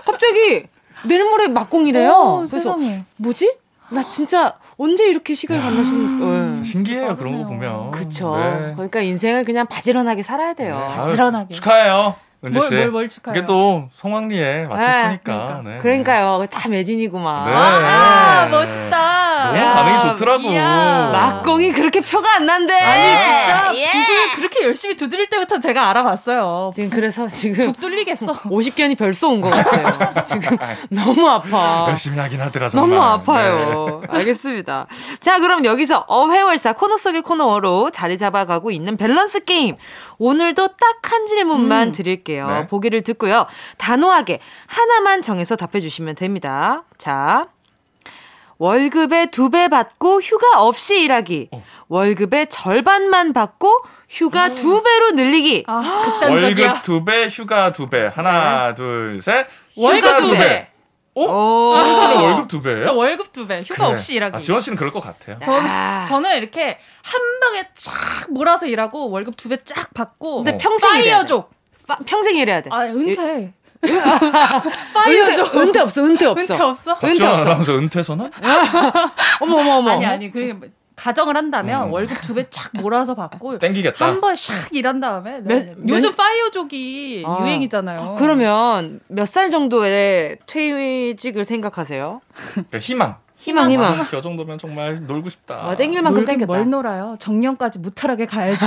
갑자기. 내일 모레 막공이래요. 오, 그래서 세상에. 뭐지? 나 진짜 언제 이렇게 시간을 갈라신 신기해요 그런 거 보면. 그렇죠. 네. 그러니까 인생을 그냥 바지런하게 살아야 돼요. 네. 바지런하게. 축하해요. 은지 씨. 뭘, 뭘, 뭘 축하해요. 이게 또 성황리에 맞췄으니까. 네. 그러니까. 네. 그러니까요. 다 매진이구만. 네. 아, 멋있다. 너무 야, 반응이 좋더라고. 이야. 막공이 그렇게 표가 안 난대. 아니 진짜 예. 북을 그렇게 열심히 두드릴 때부터 제가 알아봤어요. 지금 그래서 지금 북 뚫리겠어. 오십 견이 별소 온 것 같아요. 지금 너무 아파. 열심히 하긴 하더라 정말. 너무 아파요. 네. 알겠습니다. 자 그럼 여기서 어회월사 코너 속의 코너로 자리 잡아가고 있는 밸런스 게임. 오늘도 딱 한 질문만 음. 드릴게요. 네. 보기를 듣고요. 단호하게 하나만 정해서 답해주시면 됩니다. 자. 월급의 두 배 받고 휴가 없이 일하기. 어. 월급의 절반만 받고 휴가 음. 두 배로 늘리기. 아, 극단적이야. 월급 두 배, 휴가 두 배. 하나, 네. 둘, 셋. 휴가 월급 두 배. 배. 어? 지원 씨가 월급 두 배예요? 저 월급 두 배. 휴가 그래. 없이 일하기. 아, 지원 씨는 그럴 것 같아요. 전, 저는 이렇게 한 방에 쫙 몰아서 일하고 월급 두 배 쫙 받고. 근데 어. 평생 파이어족. 평생 일해야 돼. 아, 은퇴. 파이어족. 은퇴, 은퇴 없어. 은퇴 없어. 은퇴 없어? 은퇴 없어. 은퇴 선언? 어머 어머 어머. 아니 아니. 그러니까 가정을 한다면 음. 월급 두 배 쫙 몰아서 받고 땡기겠다. 한 번 샥 일한 다음에 몇, 요즘 몇... 파이어족이 아. 유행이잖아요. 그러면 몇 살 정도에 퇴직을 생각하세요? 그러니까 희망. 희망, 희망. 희망. 아, 저 정도면 정말 놀고 싶다. 아, 땡길 만큼 땡겼다. 뭘 놀아요? 정년까지 무탈하게 가야지.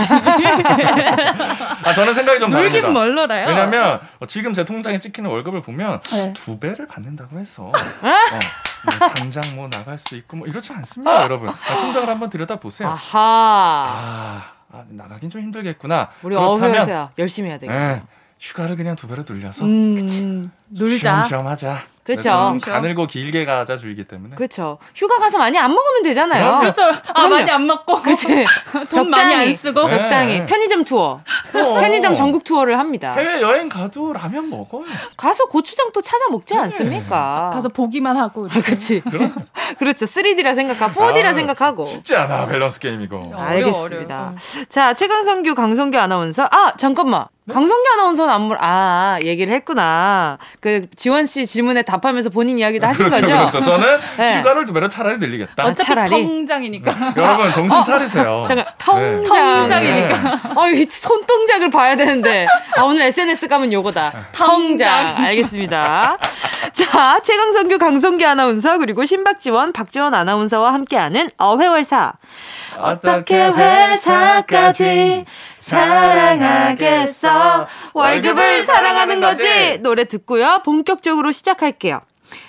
아, 저는 생각이 좀 다릅니다. 놀긴 뭘 놀아요? 왜냐면 지금 제 통장에 찍히는 월급을 보면 네. 두 배를 받는다고 해서 어. 뭐 당장 뭐 나갈 수 있고 뭐 이렇지 않습니다, 여러분. 아, 통장을 한번 들여다 보세요. 아하. 아, 아, 나가긴 좀 힘들겠구나. 우리 어회에서야 열심히 해야 되겠다. 휴가를 그냥 두 배로 돌려서 음, 그치. 놀자. 쉬엄쉬엄하자. 그렇죠. 가늘고 길게 가자 주의기 때문에. 그렇죠. 휴가 가서 많이 안 먹으면 되잖아요. 그렇죠. 아, 많이 안 먹고. 그치. 돈 적당히, 많이 안 쓰고. 네. 적당히. 편의점 투어. 어. 편의점 전국 투어를 합니다. 해외여행 가도 라면 먹어요. 가서 고추장 또 찾아 먹지 네. 않습니까? 가서 보기만 하고. 아, 그치. 그렇죠. 쓰리디라 생각하고 포디라 아, 생각하고. 쉽지 않아. 밸런스 게임 이거. 어려워, 알겠습니다. 어려워. 자, 최강성규, 강성규 아나운서. 아, 잠깐만. 네? 강성규 아나운서는 안 물, 아, 얘기를 했구나. 그, 지원씨 질문에 답하면서 본인 이야기도 하신 그렇죠, 거죠? 그렇죠. 저는 네. 휴가를 두 배로 차라리 늘리겠다. 어차피 차라리? 통장이니까. 네. 여러분, 정신 차리세요. 어, 잠깐, 통장. 네. 통장이니까. 아, 이 손동작을 봐야 되는데. 아, 오늘 에스엔에스 가면 요거다. 통장. 알겠습니다. 자, 최강성규, 강성규 아나운서, 그리고 신박지원, 박지원 아나운서와 함께하는 어회월사. 어떻게 회사까지 사랑하겠어? 월급을 사랑하는 거지. 노래 듣고요. 본격적으로 시작할게요.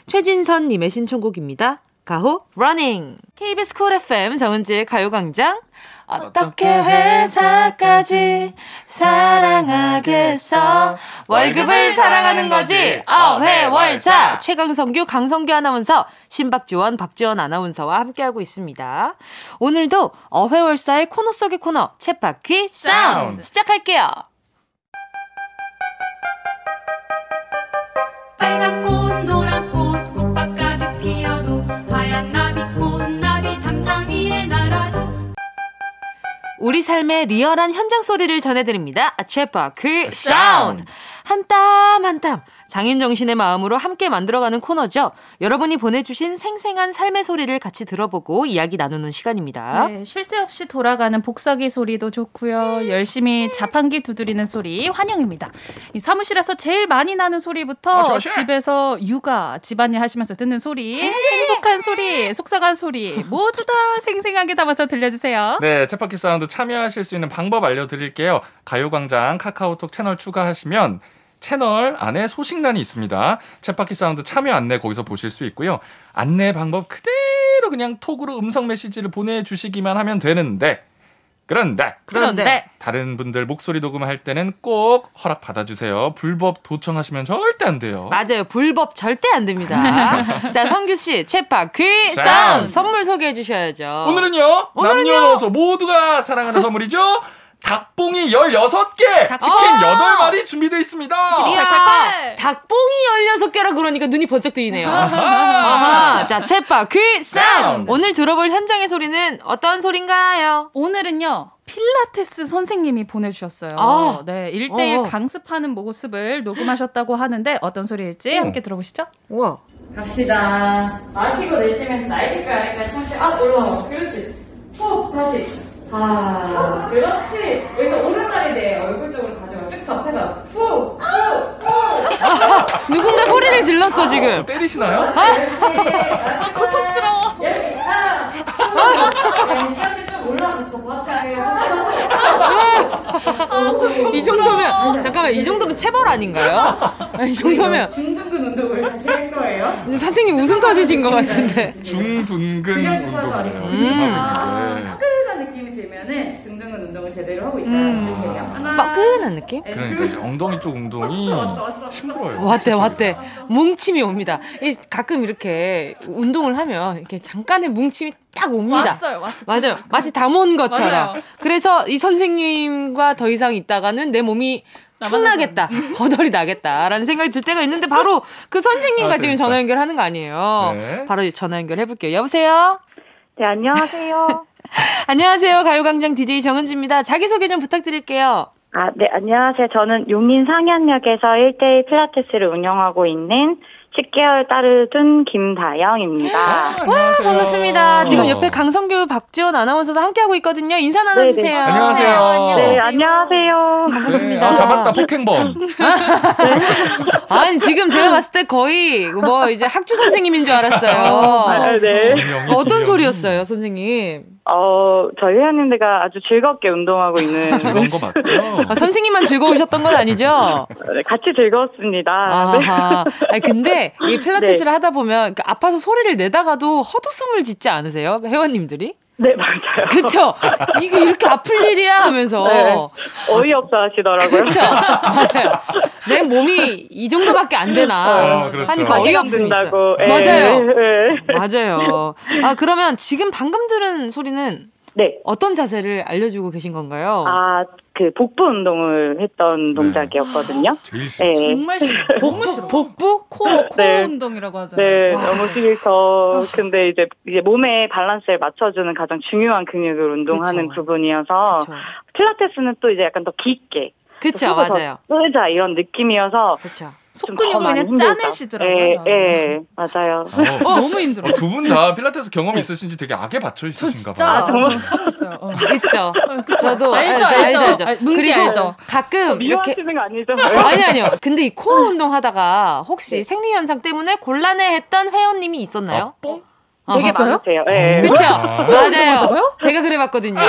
최진선 님의 신청곡입니다. 가호 러닝. 케이비에스 쿨 에프엠 정은지의 가요광장. 어떻게 회사까지 사랑하겠어. 월급을 사랑하는 거지. 어회월사. 최강성규, 강성규 아나운서, 신박지원, 박지원 아나운서와 함께하고 있습니다. 오늘도 어회월사의 코너 속의 코너 챗바퀴 사운드 시작할게요. 빨간 꽃 노란 꽃 꽃밭 가득 피어도 하얀 나비꽃 나비 담장 위에 날아도 우리 삶의 리얼한 현장 소리를 전해드립니다. 챗바퀴 사운드. 한 땀 한 땀 장인정신의 마음으로 함께 만들어가는 코너죠. 여러분이 보내주신 생생한 삶의 소리를 같이 들어보고 이야기 나누는 시간입니다. 네, 쉴 새 없이 돌아가는 복사기 소리도 좋고요. 열심히 자판기 두드리는 소리 환영입니다. 이 사무실에서 제일 많이 나는 소리부터 어, 집에서 육아, 집안일 하시면서 듣는 소리, 행복한 소리, 속상한 소리 모두 다 생생하게 담아서 들려주세요. 네, 챗바퀴 사운드 참여하실 수 있는 방법 알려드릴게요. 가요광장 카카오톡 채널 추가하시면 채널 안에 소식란이 있습니다. 챗바퀴 사운드 참여 안내 거기서 보실 수 있고요. 안내 방법 그대로 그냥 톡으로 음성 메시지를 보내주시기만 하면 되는데 그런데 그런데 다른 분들 목소리 녹음할 때는 꼭 허락 받아주세요. 불법 도청하시면 절대 안 돼요. 맞아요. 불법 절대 안 됩니다. 자, 성규 씨, 챗바퀴 사운드 선물 소개해 주셔야죠. 오늘은요. 오늘은요. 남녀노소 모두가 사랑하는 선물이죠. 닭봉이 열여섯 개, 닭... 치킨 여덟 마리 준비되어 있습니다. 이야, 닭봉이 열여섯 개라 그러니까 눈이 번쩍 뜨이네요. 아하. 자, 챗바퀴 사운드. 오늘 들어볼 현장의 소리는 어떤 소린가요? 오늘은요. 필라테스 선생님이 보내주셨어요. 아. 네, 일 대일 어. 강습하는 모습을 녹음하셨다고 하는데 어떤 소리일지 어. 함께 들어보시죠. 우와. 갑시다. 마시고 내쉬면서 날개뼈 아래까지 천천히. 아, 올라와. 그렇지. 후, 다시. 아, 그렇지. 여기서 오른다리 내 얼굴 쪽으로 가져가. 쭉 접해서 후! 후! 후! 누군가 소리를 질렀어, 지금. 어, 때리시나요? 아, 고통스러워. 여기 하나, 둘, 셋, 좀 올라가서 똑같아요. 이 정도면, 잠깐만, 이 정도면 체벌 아닌가요? 이 정도면. 중둔근 운동을 다시 할 거예요. 선생님 웃음 터지신 것 같은데. 중둔근 운동이네요. 음. 아, 학교에서 느낌이 되게. 되면은 등등근 운동을 제대로 하고 있다는 뜻이에요. 음. 빠끈한 느낌? 그러니까 이제 엉덩이 쪽 운동이 왔어, 왔어, 왔어. 힘들어요. 왔대 왔대. 뭉침이 옵니다. 가끔 이렇게 운동을 하면 이렇게 잠깐의 뭉침이 딱 옵니다. 왔어요, 왔어요. 맞아요. 마치 다 모은 것처럼. 맞아요. 그래서 이 선생님과 더 이상 있다가는 내 몸이 흉나겠다, 거덜이 나겠다라는 생각이 들 때가 있는데 바로 그 선생님과 아, 지금 전화 연결하는 거 아니에요. 네. 바로 전화 연결해볼게요. 여보세요? 네, 안녕하세요. 안녕하세요. 가요광장 디제이 정은지입니다. 자기소개 좀 부탁드릴게요. 아, 네, 안녕하세요. 저는 용인 상현역에서 일 대일 필라테스를 운영하고 있는 십 개월 딸을 둔 김다영입니다. 와, 안녕하세요. 반갑습니다. 지금 옆에 강성규, 박지원 아나운서도 함께하고 있거든요. 인사 나눠주세요. 안녕하세요. 안녕하세요. 네, 안녕하세요. 반갑습니다. 네. 아, 잡았다, 폭행범. 아니, 지금 제가 봤을 때 거의 뭐 이제 학주 선생님인 줄 알았어요. 아, 네. 어떤 소리였어요, 선생님? 어, 저희 회원님들과 아주 즐겁게 운동하고 있는. 즐거운 거 맞죠? 아, 선생님만 즐거우셨던 건 아니죠? 같이 즐거웠습니다. 아하. 아니, 근데 이 필라테스를 네. 하다 보면 그러니까 아파서 소리를 내다가도 헛웃음을 짓지 않으세요? 회원님들이? 네, 맞아요. 그쵸? 이게 이렇게 아플 일이야 하면서. 네. 어이없어 하시더라고요. 그쵸? 맞아요. 내 몸이 이 정도밖에 안 되나. 어, 그렇죠. 하니까 어이없음이 있어요. 에이, 맞아요. 에이. 맞아요. 아, 그러면 지금 방금 들은 소리는 네. 어떤 자세를 알려주고 계신 건가요? 아, 그 복부 운동을 했던 네. 동작이었거든요. 제일 싫어. 네. 정말 싫어. 복부, 복부? 코, 코 네. 운동이라고 하잖아요. 네, 와, 너무 싫어. 근데 이제, 이제 몸의 밸런스를 맞춰주는 가장 중요한 근육을 운동하는 그쵸. 부분이어서 그쵸. 필라테스는 또 이제 약간 더 깊게 그렇죠, 맞아요. 뜨자 이런 느낌이어서 그렇죠. 속근육을 그냥 짜내시더라고요. 예, 예, 맞아요. 어, 어, 너무 힘들어. 어, 두 분 다 필라테스 경험 있으신지 되게 악에 받쳐 있으신가 봐요. 저 진짜 하고 있어요. 어. 있죠. 어, 저도 알죠, 알죠, 알죠. 알죠. 그리고 알죠. 가끔 이렇게 미워하시는 거 아니죠? 아니 아니요. 근데 이 코어 운동하다가 혹시 네. 생리 현상 때문에 곤란해했던 회원님이 있었나요? 아, 아, 되게 많으세요. 네. 그렇죠. 아, 맞아요. 제가 그래봤거든요.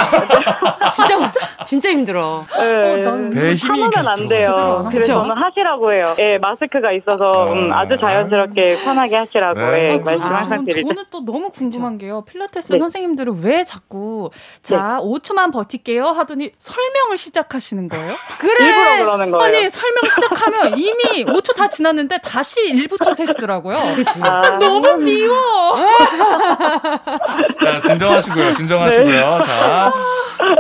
진짜 진짜 힘들어. 네. 어, 배 힘이 하면 안 돼요. 그래서 저는 하시라고 해요. 예, 네, 마스크가 있어서 음, 아주 자연스럽게 편하게 하시라고 네. 네, 말씀 아, 항상 드리죠. 저는 또 너무 궁금한 게요. 필라테스 네. 선생님들은 왜 자꾸 자 네. 오 초만 버틸게요 하더니 설명을 시작하시는 거예요? 그래. 일부러 그러는 거예요. 아니 설명 시작하면 이미 오 초 다 지났는데 다시 일부터 세시더라고요. 그치. 아, 너무 미워. 자, 진정하시고요. 진정하시고요. 네. 자,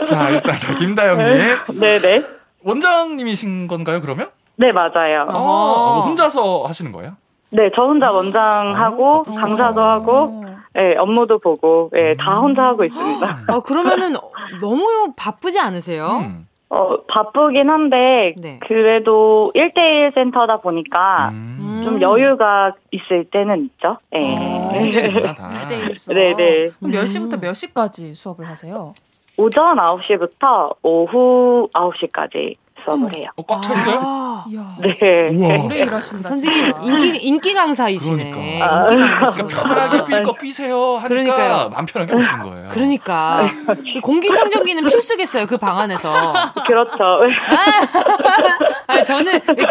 자 일단 자, 김다영님. 네네. 네. 원장님이신 건가요, 그러면? 네, 맞아요. 아, 어, 혼자서 하시는 거예요? 네, 저 혼자 원장하고 아, 강사도 하고 예, 업무도 보고 예, 다 혼자 하고 있습니다. 아, 그러면은 너무 바쁘지 않으세요? 음. 어, 바쁘긴 한데 네. 그래도 일 대일 센터다 보니까 음. 좀 여유가 있을 때는 있죠. 네. 아, 일 대일이구나, 일 대일 수업. 네네. 그럼 몇 시부터 몇 시까지 수업을 하세요? 오전 아홉 시부터 오후 아홉 시까지 수업을 해요. 어, 꽉 찼어요? 아, 네. 우와. 오래 일하신다. 선생님 인기 인기 강사이시네. 그러니까. 아, 인기 강사시고 편하게 뛸 거 뛰세요. 하니까 그러니까요. 마음 편하게 하시는 거예요. 그러니까 공기청정기는 필수겠어요. 그 방 안에서. 그렇죠. 아, 아니, 저는 근데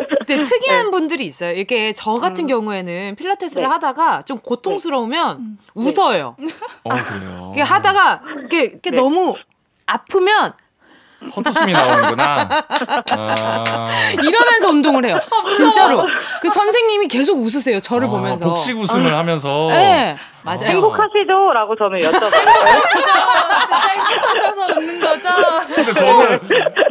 특이한 네. 분들이 있어요. 이게 저 같은 음. 경우에는 필라테스를 네. 하다가 좀 고통스러우면 음. 웃어요. 네. 어, 그래요. 이게 하다가 이게 이게 네. 너무 아프면. 헛웃음이 나오는구나. 아... 이러면서 운동을 해요. 진짜로. 그 선생님이 계속 웃으세요. 저를 아, 보면서. 복식 웃음을 아. 하면서. 네. 맞아요. 행복하시죠? 라고 저는 여쭤봤어요. 진짜 행복하셔서 웃는 거죠? 근데 저는.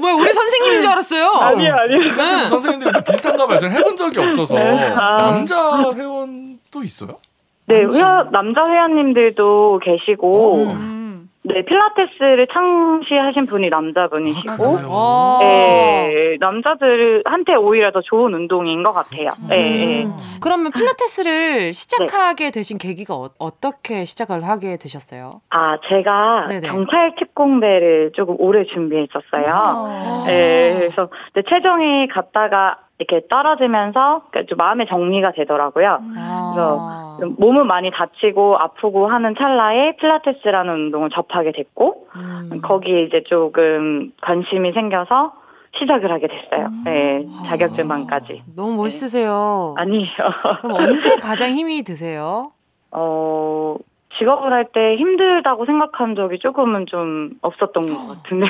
왜 우리 선생님인 줄 알았어요? 아니요, 아니요. 네. 선생님들이 비슷한가 봐요. 저는 해본 적이 없어서. 아. 남자 회원도 있어요? 네, 회원, 남자 회원님들도 계시고. 음. 네, 필라테스를 창시하신 분이 남자분이시고, 아, 네, 남자들한테 오히려 더 좋은 운동인 것 같아요. 음. 네. 그러면 필라테스를 시작하게 네. 되신 계기가 어, 어떻게 시작을 하게 되셨어요? 아, 제가 네네. 경찰 특공대를 조금 오래 준비했었어요. 아. 네, 그래서 최종에 갔다가 이렇게 떨어지면서 좀 마음의 정리가 되더라고요. 아. 그래서 몸은 많이 다치고 아프고 하는 찰나에 필라테스라는 운동을 접하게 됐고 음. 거기에 이제 조금 관심이 생겨서 시작을 하게 됐어요. 음. 네, 자격증만까지. 너무 멋있으세요. 네. 아니에요. 그럼 언제 가장 힘이 드세요? 어, 직업을 할 때 힘들다고 생각한 적이 조금은 좀 없었던 것 같은데.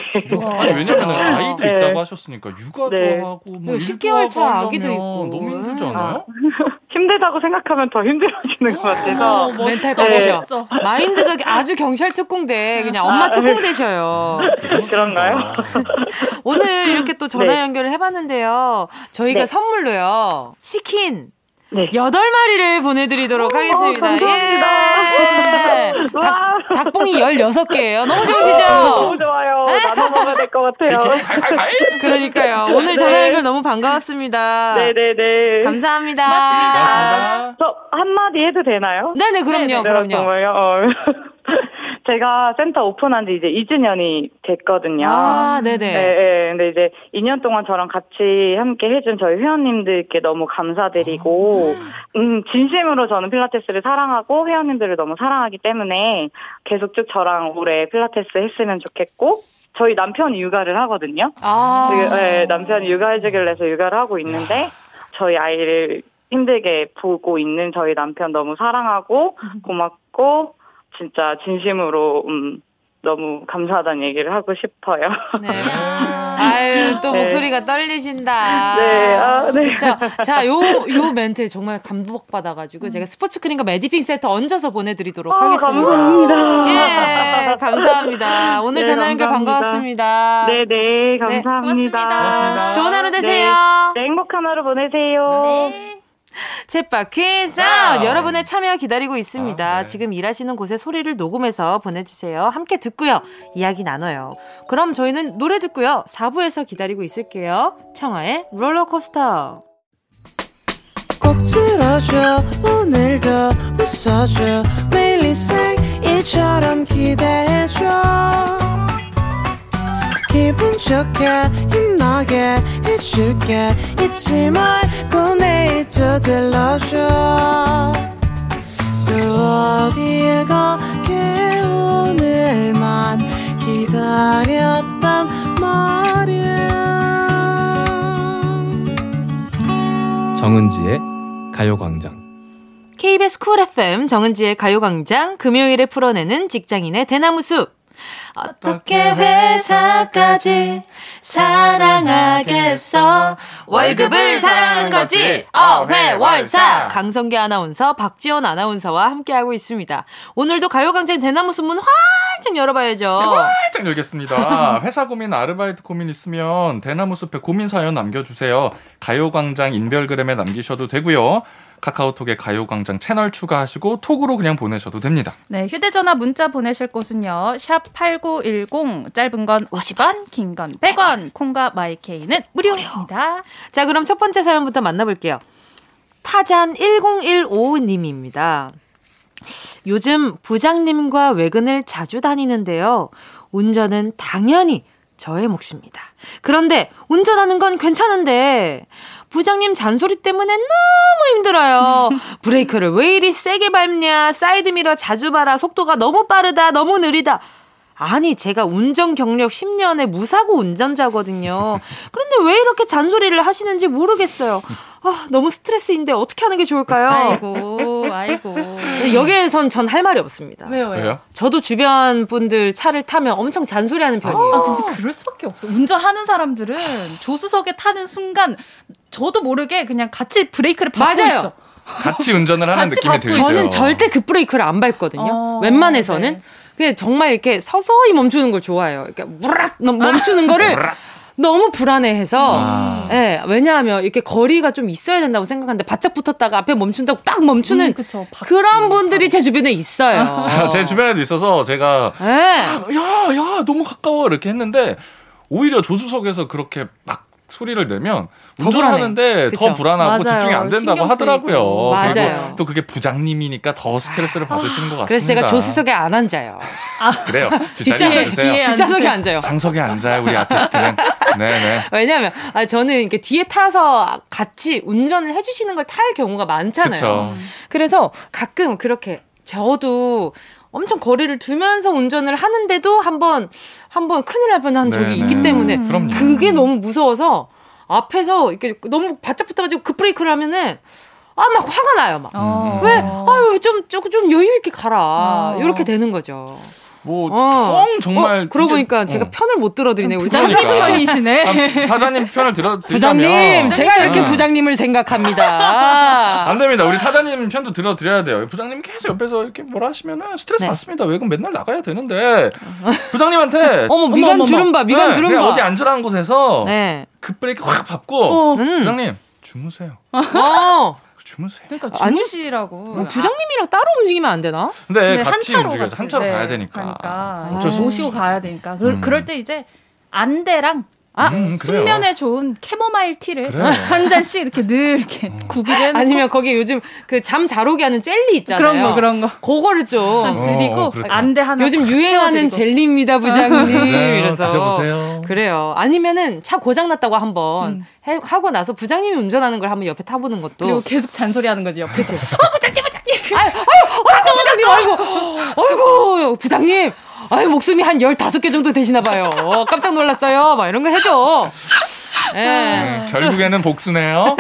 아니 왜냐면 아이도 네. 있다고 하셨으니까 육아도 네. 하고 뭐 십 개월 차 아기도 있고 너무 힘들지 않아요? 힘들다고 생각하면 더 힘들어지는 것 같아서. 오, 멘탈 꺼내셨어. 네. 마인드가 아주 경찰 특공대 그냥 엄마 아, 특공 되셔요. 그런가요? 오늘 이렇게 또 전화 네. 연결을 해봤는데요. 저희가 네. 선물로요 치킨. 네. 여덟 마리를 보내드리도록 오, 하겠습니다. 감사합니다. 예. 닭, 닭봉이 열여섯 개예요. 너무 좋으시죠? 너무 좋아요. 나눠 먹어야 될 것 같아요. 그러니까요. 오늘 전화 연결 네. 너무 반가웠습니다. 네네네. 네, 네. 감사합니다. 고맙습니다. 고맙습니다. 저 한마디 해도 되나요? 네네, 그럼요. 네, 네, 그럼요. 정말요? 어. 제가 센터 오픈한 지 이제 이 주년이 됐거든요. 아, 네네. 네, 네. 근데 이제 이 년 동안 저랑 같이 함께 해준 저희 회원님들께 너무 감사드리고, 아. 음, 진심으로 저는 필라테스를 사랑하고 회원님들을 너무 사랑하기 때문에 계속 쭉 저랑 올해 필라테스 했으면 좋겠고, 저희 남편이 육아를 하거든요. 아. 네, 남편이 육아해주길 해서 육아를 하고 있는데, 저희 아이를 힘들게 보고 있는 저희 남편 너무 사랑하고, 고맙고, 진짜 진심으로 음, 너무 감사하다는 얘기를 하고 싶어요. 네. 아유 또 네. 목소리가 떨리신다. 네. 아, 네. 자, 자, 요, 요 멘트 정말 감동받아가지고 음. 제가 스포츠크림과 메디핑 세트 얹어서 보내드리도록 아, 하겠습니다. 감사합니다. 예, 감사합니다. 오늘 네, 전화 연결 감사합니다. 반가웠습니다. 네네 감사합니다. 네, 고맙습니다. 고맙습니다. 좋은 하루 되세요. 네, 네, 행복한 하루 보내세요. 네. 챗바 퀴즈 아웃! 여러분의 참여 기다리고 있습니다. 아, 네. 지금 일하시는 곳에 소리를 녹음해서 보내주세요. 함께 듣고요. 이야기 나눠요. 그럼 저희는 노래 듣고요. 사 부에서 기다리고 있을게요. 청하의 롤러코스터. 꼭 들어줘. 오늘도 웃어줘. 매일 일상일처럼 기대해줘. 기분 좋게 힘나게 해줄게. 잊지 말고 내일 또 들러줘. 또 어딜 가게 오늘만 기다렸단 말이야. 정은지의 가요광장. 케이비에스 쿨 에프엠 정은지의 가요광장. 금요일에 풀어내는 직장인의 대나무숲. 어떻게 회사까지 사랑하겠어. 월급을 사랑하는 거지. 어회월사. 강성기 아나운서, 박지원 아나운서와 함께하고 있습니다. 오늘도 가요강장 대나무숲 문 활짝 열어봐야죠. 네, 활짝 열겠습니다. 회사 고민, 아르바이트 고민 있으면 대나무숲에 고민 사연 남겨주세요. 가요광장 인별그램에 남기셔도 되고요. 카카오톡에 가요광장 채널 추가하시고 톡으로 그냥 보내셔도 됩니다. 네, 휴대전화 문자 보내실 곳은요. 샵 팔구일공, 짧은 건 오십 원, 긴 건 백 원, 콩과 마이케이는 무료입니다. 자, 그럼 첫 번째 사연부터 만나볼게요. 타잔 일공일오 님입니다. 요즘 부장님과 외근을 자주 다니는데요. 운전은 당연히 저의 몫입니다. 그런데 운전하는 건 괜찮은데 부장님 잔소리 때문에 너무 힘들어요. 브레이크를 왜 이리 세게 밟냐, 사이드미러 자주 봐라, 속도가 너무 빠르다, 너무 느리다. 아니, 제가 운전 경력 십 년의 무사고 운전자거든요. 그런데 왜 이렇게 잔소리를 하시는지 모르겠어요. 아, 너무 스트레스인데 어떻게 하는 게 좋을까요? 아이고, 아이고. 여기에선 전 할 말이 없습니다. 왜요, 왜요? 저도 주변 분들 차를 타면 엄청 잔소리하는 편이에요. 아, 근데 그럴 수밖에 없어. 운전하는 사람들은 조수석에 타는 순간 저도 모르게 그냥 같이 브레이크를 밟고 맞아요. 있어. 같이 운전을 하는 같이 느낌이 들죠. 저는 절대 그 브레이크를 안 밟거든요. 어, 웬만해서는. 네. 그냥 정말 이렇게 서서히 멈추는 걸 좋아해요. 그러니까 무락 멈추는 거를 너무 불안해해서 아. 네, 왜냐하면 이렇게 거리가 좀 있어야 된다고 생각하는데 바짝 붙었다가 앞에 멈춘다고 딱 멈추는 음, 그쵸, 그런 분들이 제 주변에 있어요. 제 주변에도 있어서 제가 네. 야, 야 너무 가까워 이렇게 했는데 오히려 조수석에서 그렇게 막 소리를 내면 운전하는데 더, 더 불안하고 맞아요. 집중이 안 된다고 하더라고요. 맞아요. 또 그게 부장님이니까 더 스트레스를 받으시는 것 같습니다. 그래서 제가 조수석에 안 앉아요. 아. 그래요. 뒷자리에 앉으세요. 뒷좌석에 앉아요. 상석에 앉아요. 우리 아티스트는. 네네. 왜냐하면 아, 저는 이렇게 뒤에 타서 같이 운전을 해주시는 걸 탈 경우가 많잖아요. 그쵸. 그래서 가끔 그렇게 저도 엄청 거리를 두면서 운전을 하는데도 한번 한번 큰일 날 뻔한 적이 네네. 있기 때문에 그럼요. 그게 너무 무서워서 앞에서 이렇게 너무 바짝 붙어가지고 급 브레이크를 하면은 아, 막 화가 나요, 막. 어. 왜, 아유, 좀, 조금, 좀 여유있게 가라. 이렇게 어. 되는 거죠. 뭐, 어. 텅, 정말. 어, 그러고 보니까 어. 제가 편을 못 들어드리네요. 부장님 그러니까. 편이시네. 아, 사장님 편을 들어드리자면 부장님, 제가 이렇게 응. 부장님을 생각합니다. 안 됩니다. 우리 사장님 편도 들어드려야 돼요. 부장님이 계속 옆에서 이렇게 뭐라 하시면은 스트레스 네. 받습니다. 왜 그럼 맨날 나가야 되는데. 부장님한테. 어머, 미간 어머, 주름 봐, 미간 네, 주름 봐. 어디 앉으라는 곳에서 네. 급브레이크 확 밟고. 어. 음. 부장님, 주무세요. 어. 주무세요. 그러니까 주무시라고. 아니, 부장님이랑 아. 따로 움직이면 안 되나? 근데 네, 같이 움직여야 돼. 한차로 네, 가야 되니까. 그러니까. 어쩔 수 모시고 가야 되니까. 음. 그럴 때 이제 안대랑 아, 음, 숙면에 좋은 캐모마일 티를 그래요. 한 잔씩 이렇게 늘 이렇게 어. 구비를 아니면 거기 요즘 그 잠 잘 오게 하는 젤리 있잖아요. 그런 거 그런 거. 그거를 좀 드리고 어, 안대 하나. 요즘 유행하는 채워드리고. 젤리입니다, 부장님. 맞아요, 이래서 드셔보세요. 그래요. 아니면은 차 고장 났다고 한번 음. 하고 나서 부장님이 운전하는 걸 한번 옆에 타보는 것도. 그리고 계속 잔소리하는 거지 옆에. 어 부장님 부장님. 아유 아유 부장님 아이고 아이고 부장님. 아유, 목숨이 한 열다섯 개 정도 되시나봐요. 깜짝 놀랐어요. 막 이런 거 해줘. 예. 음, 결국에는 복수네요.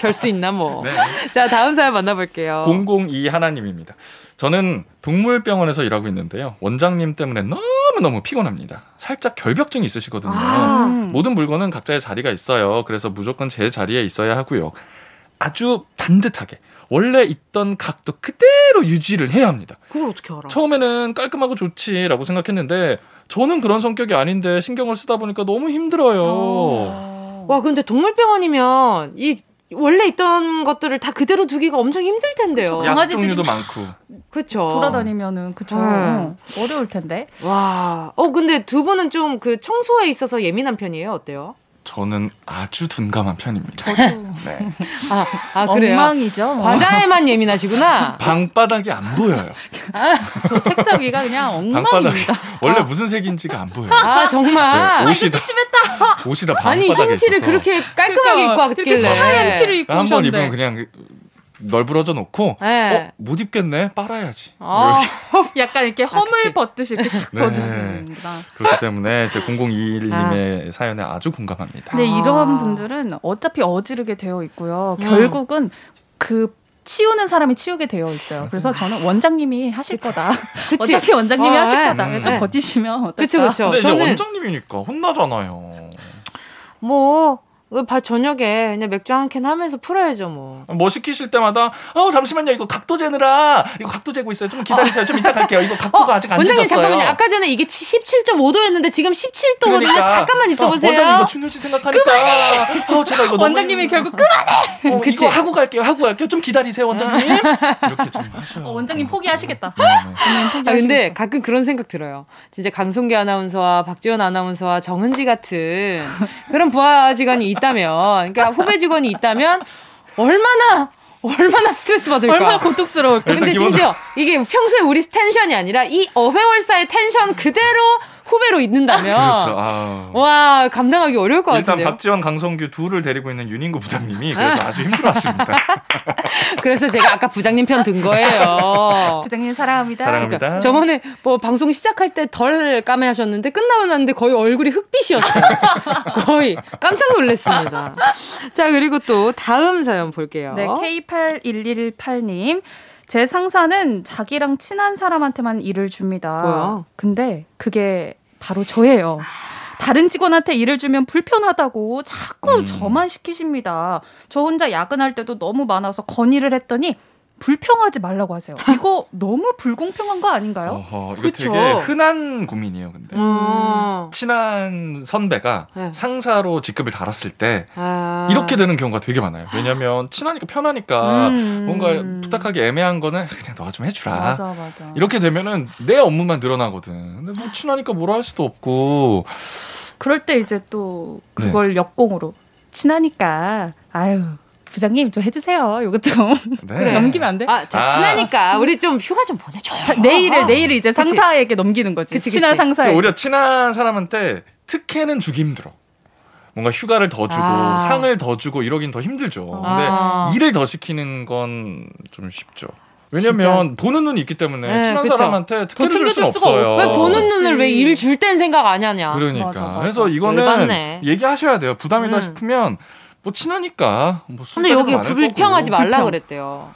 별 수 있나, 뭐. 네. 자, 다음 사연 만나볼게요. 공공이 하나님입니다. 저는 동물병원에서 일하고 있는데요. 원장님 때문에 너무너무 피곤합니다. 살짝 결벽증이 있으시거든요. 아. 모든 물건은 각자의 자리가 있어요. 그래서 무조건 제 자리에 있어야 하고요. 아주 반듯하게. 원래 있던 각도 그대로 유지를 해야 합니다. 그걸 어떻게 알아? 처음에는 깔끔하고 좋지라고 생각했는데 저는 그런 성격이 아닌데 신경을 쓰다 보니까 너무 힘들어요. 오. 와, 근데 동물병원이면 이 원래 있던 것들을 다 그대로 두기가 엄청 힘들 텐데요. 그쵸, 약 종류도 많고. 그렇죠. 돌아다니면은 그쵸. 네. 어려울 텐데. 와, 어 근데 두 분은 좀 그 청소에 있어서 예민한 편이에요? 어때요? 저는 아주 둔감한 편입니다. 저도. 네. 아, 아, 그래요? 엉망이죠. 과자에만 예민하시구나. 방바닥이 안 보여요. 아, 저 책상 위가 그냥 엉망입니다. 원래 아. 무슨 색인지가 안 보여요. 아, 정말? 네, 옷이 아, 다 심했다. 옷이 다 방바닥에 있어서. 아니, 흰 티를 그렇게 깔끔하게 그러니까, 입고 왔길래. 이렇게 하얀 티를 입고 오셨는데. 한번 입으면 그냥... 널브러져 놓고 네. 어, 못 입겠네 빨아야지 아, 이렇게. 약간 이렇게 허물 벗듯이 이렇게 샥 네. 벗으시는구나. 그렇기 때문에 제 공공이일님의 아. 사연에 아주 공감합니다. 근데 아. 이런 분들은 어차피 어지르게 되어 있고요. 음. 결국은 그 치우는 사람이 치우게 되어 있어요. 그래서 저는 원장님이 하실 그치. 거다. 그치. 어차피 원장님이 어, 하실 네. 거다. 음. 좀 버티시면 어떨까. 그쵸, 그쵸. 근데 이제 저는... 원장님이니까 혼나잖아요. 뭐... 밥 저녁에 그냥 맥주 한 캔 하면서 풀어야죠 뭐. 뭐 시키실 때마다 어 잠시만요 이거 각도 재느라 이거 각도 재고 있어요 좀 기다리세요 어. 좀 이따 갈게요 이거 각도가 어, 아직 안 원장님, 재졌어요. 원장님 잠깐만요 아까 전에 이게 십칠점오도였는데 지금 십칠도거든요. 그러니까. 잠깐만 있어보세요. 어, 원장님 이거 중요시 생각하니까. 그만해. 어, 제가 이거 원장님이 너무... 결국 그만해. 어, 이거 하고 갈게요 하고 갈게요 좀 기다리세요 원장님. 이렇게 좀 하셔요. 어, 원장님 포기하시겠다. 네, 네. 아, 근데 가끔 그런 생각 들어요. 진짜 강성기 아나운서와 박지원 아나운서와 정은지 같은 그런 부하 직원이 있다면, 그러니까 후배 직원이 있다면 얼마나 얼마나 스트레스 받을까? 얼마나 고통스러울까? 근데 심지어 이게 평소에 우리 텐션이 아니라 이 어회월사의 텐션 그대로 후배로 있는다면, 그렇죠. 아... 와 감당하기 어려울 것 같은데요. 일단 박지원, 강성규 둘을 데리고 있는 윤인구 부장님이 그래서 아주 힘들었습니다. 그래서 제가 아까 부장님 편 든 거예요. 부장님 사랑합니다. 사랑합니다. 그러니까 저번에 뭐 방송 시작할 때 덜 까매하셨는데 끝나고 났는데 거의 얼굴이 흑빛이었어요. 거의 깜짝 놀랐습니다. 자 그리고 또 다음 사연 볼게요. 네, 케이 팔일일팔님. 제 상사는 자기랑 친한 사람한테만 일을 줍니다. 뭐야? 근데 그게 바로 저예요. 다른 직원한테 일을 주면 불편하다고 자꾸 음. 저만 시키십니다. 저 혼자 야근할 때도 너무 많아서 건의를 했더니 불평하지 말라고 하세요. 이거 너무 불공평한 거 아닌가요? 어허, 이거 그쵸? 되게 흔한 고민이에요. 근데 음. 친한 선배가 네. 상사로 직급을 달았을 때 아. 이렇게 되는 경우가 되게 많아요. 왜냐하면 친하니까 편하니까 음. 뭔가 부탁하기 애매한 거는 그냥 너가 좀 해주라. 맞아, 맞아. 이렇게 되면은 내 업무만 늘어나거든. 근데 뭐 친하니까 뭐라 할 수도 없고. 그럴 때 이제 또 그걸 네. 역공으로 친하니까 아유. 부장님 좀 해주세요. 이거 좀 네. 넘기면 안 돼? 아, 자, 친하니까 아. 우리 좀 휴가 좀 보내줘요. 내일을 내일을 이제 상사에게 그치. 넘기는 거지. 그치, 친한 상사에. 오히려 친한 사람한테 특혜는 주기 힘들어. 뭔가 휴가를 더 주고 아. 상을 더 주고 이러긴 더 힘들죠. 근데 아. 일을 더 시키는 건 좀 쉽죠. 왜냐면 진짜? 보는 눈이 있기 때문에 네, 친한 그쵸. 사람한테 특혜를 줄 수가 없어요. 왜 보는 그치. 눈을 왜 일 줄 땐 생각 안 하냐. 그러니까. 맞아, 맞아. 그래서 이거는 열받네. 얘기하셔야 돼요. 부담이다 음. 싶으면 뭐 친하니까. 뭐 근데 여기 불평하지 말라 그랬대요.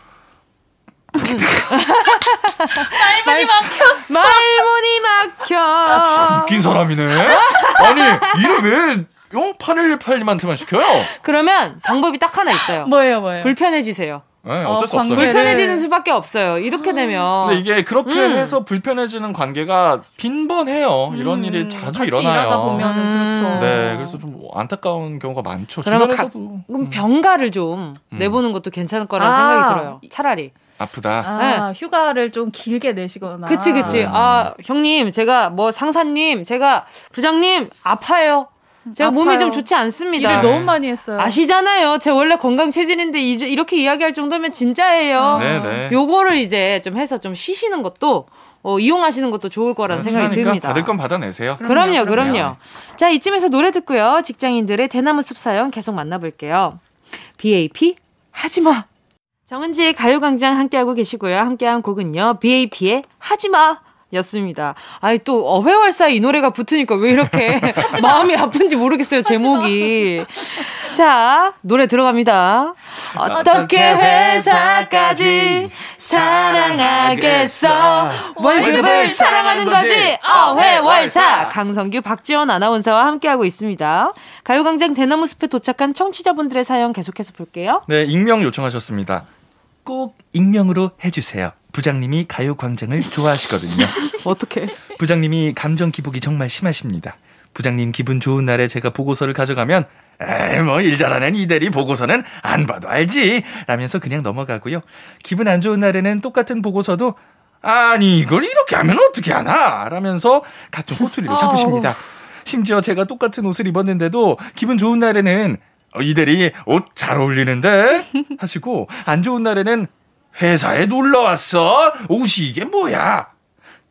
말문이 막혔어. 말문이 막혀. 아, 진짜 웃긴 사람이네. 아니 일을 왜 영 팔일일팔님한테만 시켜요? 그러면 방법이 딱 하나 있어요. 뭐예요, 뭐예요? 불편해지세요. 네, 어쩔 어, 수 없어요. 불편해지는 수밖에 없어요. 이렇게 음. 되면. 근데 이게 그렇게 음. 해서 불편해지는 관계가 빈번해요. 음. 이런 일이 자주 같이 일어나요. 일하다 보면은 음. 그렇죠. 네, 그래서 좀 안타까운 경우가 많죠. 주변에서도. 그럼 병가를 좀 음. 내보는 것도 괜찮을 거라는 아. 생각이 들어요. 차라리. 아프다. 아, 네. 휴가를 좀 길게 내시거나. 그치, 그치. 네. 아, 형님, 제가 뭐 상사님, 제가 부장님 아파요. 제가 아파요. 몸이 좀 좋지 않습니다. 일을 너무 많이 했어요. 아시잖아요. 제 원래 건강 체질인데 이렇게 이야기할 정도면 진짜예요. 네네. 요거를 이제 좀 해서 좀 쉬시는 것도 어, 이용하시는 것도 좋을 거라는 생각이 듭니다. 받을 건 받아내세요. 그럼요, 그럼요. 그럼요. 자, 이쯤에서 노래 듣고요. 직장인들의 대나무 숲 사연 계속 만나볼게요. 비 에이 피 하지마. 정은지의 가요광장 함께하고 계시고요. 함께한 곡은요. 비 에이 피의 하지마. 였습니다. 아니 또 어회월사에 이 노래가 붙으니까 왜 이렇게 마음이 아픈지 모르겠어요. 제목이. 자 노래 들어갑니다. 어떻게 회사까지 사랑하겠어. 월급을 사랑하는 거지 어회월사. 강성규 박지원 아나운서와 함께하고 있습니다. 가요광장 대나무숲에 도착한 청취자분들의 사연 계속해서 볼게요. 네 익명 요청하셨습니다. 꼭 익명으로 해주세요. 부장님이 가요광장을 좋아하시거든요. 어떻게? 부장님이 감정 기복이 정말 심하십니다. 부장님 기분 좋은 날에 제가 보고서를 가져가면 에이 뭐 일 잘하는 이 대리 보고서는 안 봐도 알지 라면서 그냥 넘어가고요. 기분 안 좋은 날에는 똑같은 보고서도 아니 이걸 이렇게 하면 어떻게 하나 라면서 각종 꼬투리를 잡으십니다. 심지어 제가 똑같은 옷을 입었는데도 기분 좋은 날에는 어, 이 대리 옷 잘 어울리는데 하시고 안 좋은 날에는 회사에 놀러왔어? 옷이 이게 뭐야?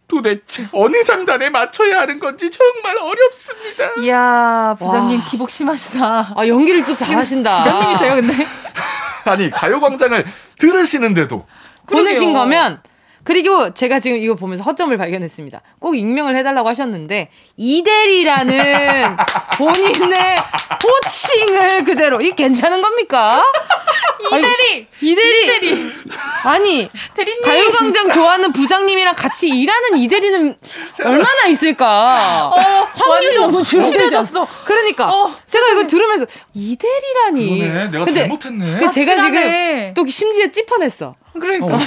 도대체 어느 장단에 맞춰야 하는 건지 정말 어렵습니다. 이야 부장님 와. 기복 심하시다. 아 연기를 또 잘하신다. 부장님이세요 근데? 아니 가요광장을 들으시는데도 보내신 거면. 그리고 제가 지금 이거 보면서 허점을 발견했습니다. 꼭 익명을 해달라고 하셨는데 이대리라는 본인의 호칭을 그대로 이 괜찮은 겁니까? 이대리 이대리 이대리 아니 대리님. 가요광장 좋아하는 부장님이랑 같이 일하는 이대리는 얼마나 있을까? 어, 확률이 너무 줄어들었어. 그러니까 어, 제가 이거 들으면서 이대리라니. 그러네, 내가 근데, 잘못했네. 근데 제가 지금 또 심지어 찝어냈어. 그러니까 어,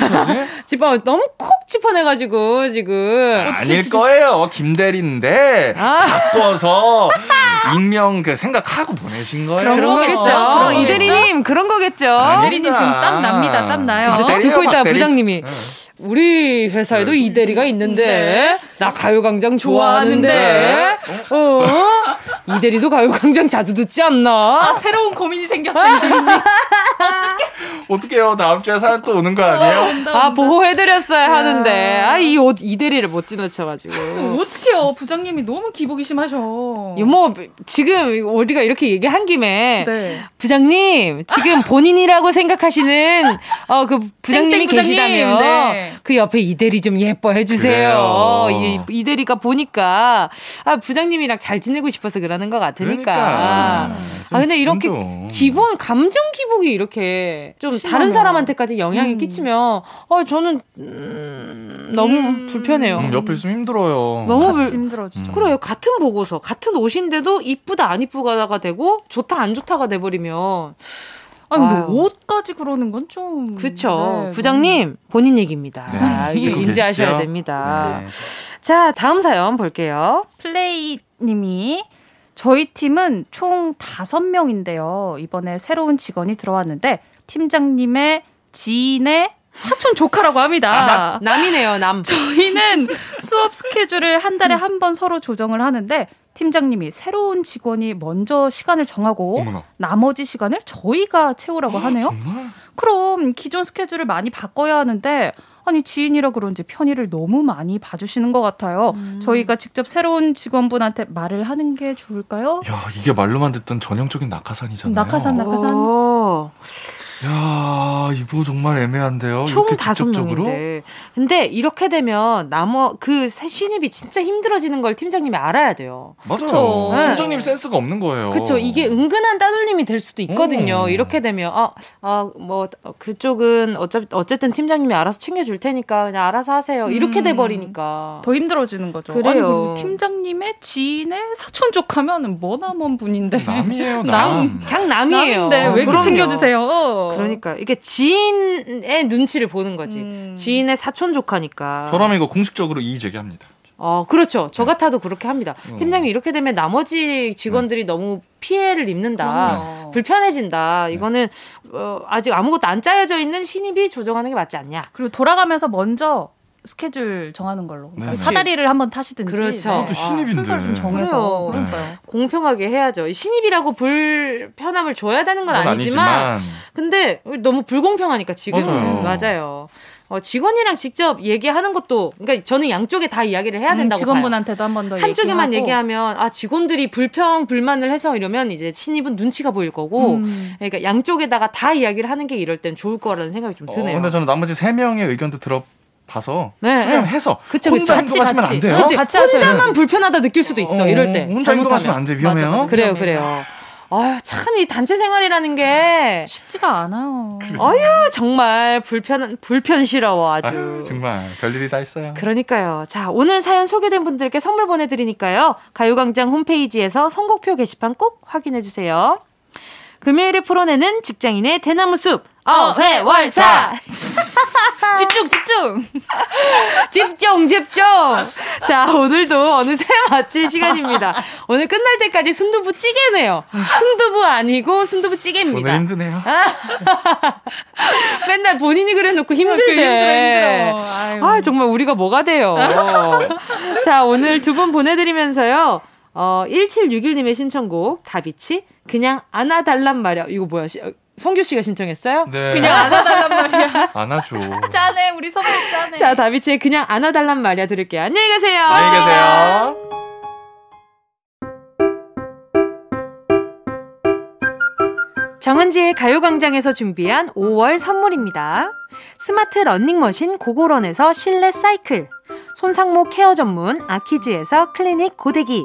집어 너무 콕 짚어내가지고 지금 아닐 거예요. 김대리인데 아. 바꿔서 익명 그 생각하고 보내신 거예요. 그런 거겠죠. 이 대리님 그런 거겠죠. 이 대리님 지금 땀 납니다. 땀 나요. 어? 듣고 있다 부장님이 네. 우리 회사에도 네. 이 대리가 있는데 나 가요광장 좋아하는데 어? 어? 이 대리도 가요광장 자주 듣지 않나? 아 새로운 고민이 생겼어요. 어떻게? 어떡해요. 다음 주에 사연 또 오는 거 아니에요? 어, 온다, 온다. 아 보호해드렸어야 하는데 아, 이 옷 이대리를 못 지나쳐가지고 어떡해요. 부장님이 너무 기복이 심하셔. 뭐 지금 우리가 이렇게 얘기한 김에 네. 부장님 지금 본인이라고 생각하시는 어, 그 부장님이 부장님, 계시다면 네. 그 옆에 이대리 좀 예뻐해주세요. 이, 이대리가 보니까 아, 부장님이랑 잘 지내고 싶어서 그러는 것 같으니까 그러니까. 아 근데 이렇게 힘들어. 기본 감정 기복이 이렇게 좀 심하네. 다른 사람한테까지 영향이 음. 끼치면 아, 저는 음, 너무 음. 불편해요. 음, 옆에 있으면 힘들어요. 너무 같이 불... 힘들어지죠. 음. 그래요. 같은 보고서 같은 옷인데도 이쁘다 안 이쁘다가 되고 좋다 안 좋다가 돼버리면 아니 근데 옷까지 그러는 건 좀 그렇죠. 네, 부장님 너무... 본인 얘기입니다. 네. 아, 인지하셔야 됩니다. 네. 자 다음 사연 볼게요. 플레이님이 저희 팀은 총 다섯 명인데요. 이번에 새로운 직원이 들어왔는데 팀장님의 지인의 사촌 조카라고 합니다. 아, 남, 남이네요. 남. 저희는 수업 스케줄을 한 달에 한 번 서로 조정을 하는데 팀장님이 새로운 직원이 먼저 시간을 정하고 어머나. 나머지 시간을 저희가 채우라고 하네요. 정말? 그럼 기존 스케줄을 많이 바꿔야 하는데 아니 지인이라 그런지 편의를 너무 많이 봐주시는 것 같아요. 음. 저희가 직접 새로운 직원분한테 말을 하는 게 좋을까요? 야 이게 말로만 듣던 전형적인 낙하산이잖아요. 낙하산 낙하산. 오. 야 이거 정말 애매한데요. 총 다섯 명인데 근데 이렇게 되면 나머 그 신입이 진짜 힘들어지는 걸 팀장님이 알아야 돼요. 맞아요. 네. 팀장님 센스가 없는 거예요. 그렇죠. 이게 은근한 따돌림이 될 수도 있거든요. 음. 이렇게 되면 아, 아, 뭐 그쪽은 어차피 어쨌든 팀장님이 알아서 챙겨줄 테니까 그냥 알아서 하세요. 이렇게 음. 돼버리니까 더 힘들어지는 거죠. 그래요. 아니, 그리고 팀장님의 지인의 사촌족 하면 머나먼 분인데 남이에요. 남. 그냥 남이에요. 남인데 왜 이렇게 챙겨주세요. 어. 그러니까 이게 지인의 눈치를 보는 거지. 음. 지인의 사촌족하니까. 저라면 이거 공식적으로 이의 제기합니다. 어, 그렇죠. 저 같아도 네. 그렇게 합니다. 어. 팀장님 이렇게 되면 나머지 직원들이 네. 너무 피해를 입는다. 그럼요. 불편해진다. 네. 이거는 어, 아직 아무것도 안 짜여져 있는 신입이 조정하는 게 맞지 않냐. 그리고 돌아가면서 먼저 스케줄 정하는 걸로. 네. 사다리를 한번 타시든지. 그렇죠. 네. 신입인데. 순서를 좀 정해서. 네. 공평하게 해야죠. 신입이라고 불편함을 줘야 되는 건 아니지만, 아니지만 근데 너무 불공평하니까 지금. 맞아요. 맞아요. 어, 직원이랑 직접 얘기하는 것도, 그러니까 저는 양쪽에 다 이야기를 해야 된다고 음, 직원분한테도 한 번 더 한쪽에만 얘기하면 아 직원들이 불평 불만을 해서 이러면 이제 신입은 눈치가 보일 거고 음. 그러니까 양쪽에다가 다 이야기를 하는 게 이럴 땐 좋을 거라는 생각이 좀 드네요. 어, 근데 저는 나머지 세 명의 의견도 들어. 봐서 네, 수렴해서 그쵸, 혼자 행동하시면 안 돼요. 그치, 같이 혼자만 하셔야. 불편하다 느낄 수도 있어. 어, 이럴 때 혼자 행동하시면 안 돼요. 위험해요. 맞아, 맞아, 그래요, 위험해요. 그래요. 아유, 참 이 단체 생활이라는 게 쉽지가 않아요. 아유, 정말 불편 불편스러워 아주. 아유, 정말 별일이 다 있어요. 그러니까요. 자, 오늘 사연 소개된 분들께 선물 보내드리니까요. 가요광장 홈페이지에서 선곡표 게시판 꼭 확인해 주세요. 금요일에 풀어내는 직장인의 대나무 숲. 어회월사. 집중 집중 집중 집중. 자, 오늘도 어느새 마칠 시간입니다. 오늘 끝날 때까지 순두부 찌개네요. 순두부 아니고 순두부 찌개입니다. 오늘 힘드네요. 맨날 본인이 그래놓고 힘들대. 힘들어 힘들어. 아, 정말 우리가 뭐가 돼요. 자, 오늘 두 분 보내드리면서요. 어, 일칠육일 님의 신청곡 다비치 그냥 안아달란 말이야. 이거 뭐야? 성규 씨가 신청했어요? 네. 그냥 안아달란 말이야. 안아줘. 짠해. 우리 선배 짠해. 자, 다비치의 그냥 안아달란 말이야 들을게요. 안녕히 가세요. 안녕히 가세요. 정은지의 가요광장에서 준비한 오월 선물입니다. 스마트 러닝머신 고고런에서 실내 사이클, 손상모 케어 전문 아키즈에서 클리닉 고데기,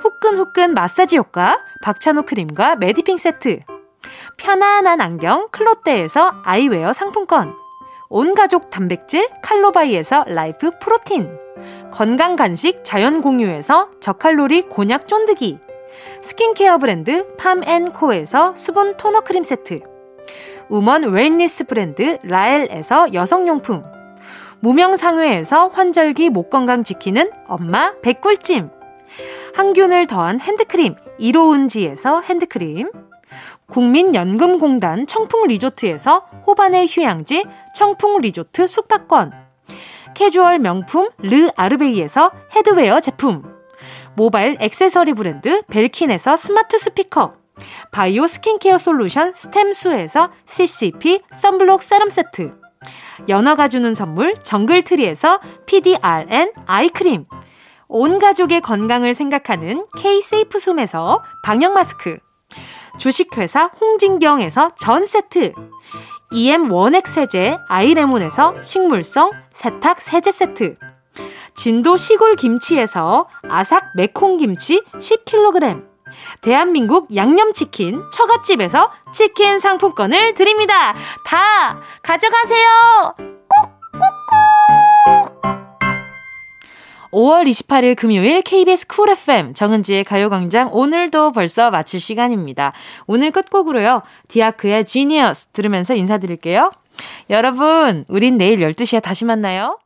후끈후끈 마사지 효과 박찬호 크림과 메디핑 세트, 편안한 안경 클로떼에서 아이웨어 상품권, 온가족 단백질 칼로바이에서 라이프 프로틴, 건강간식 자연공유에서 저칼로리 곤약 쫀득이, 스킨케어 브랜드 팜앤코에서 수분 토너 크림 세트, 우먼 웰니스 브랜드 라엘에서 여성용품, 무명상회에서 환절기 목건강 지키는 엄마 백꿀찜, 항균을 더한 핸드크림 이로운지에서 핸드크림, 국민연금공단 청풍리조트에서 호반의 휴양지 청풍리조트 숙박권, 캐주얼 명품 르 아르베이에서 헤드웨어 제품, 모바일 액세서리 브랜드 벨킨에서 스마트 스피커, 바이오 스킨케어 솔루션 스템수에서 씨씨피 선블록 세럼 세트, 연어가 주는 선물 정글트리에서 피디알엔 아이크림, 온 가족의 건강을 생각하는 K-세이프숨에서 방역마스크, 주식회사 홍진경에서 전세트, 이엠 원액세제 아이레몬에서 식물성 세탁세제세트, 진도 시골김치에서 아삭 매콤김치 십 킬로그램, 대한민국 양념치킨 처갓집에서 치킨 상품권을 드립니다. 다 가져가세요. 꼭꼭꼭. 오월 이십팔일 금요일 케이비에스 쿨 에프엠 정은지의 가요광장 오늘도 벌써 마칠 시간입니다. 오늘 끝곡으로요. 디아크의 지니어스 들으면서 인사드릴게요. 여러분, 우린 내일 열두 시에 다시 만나요.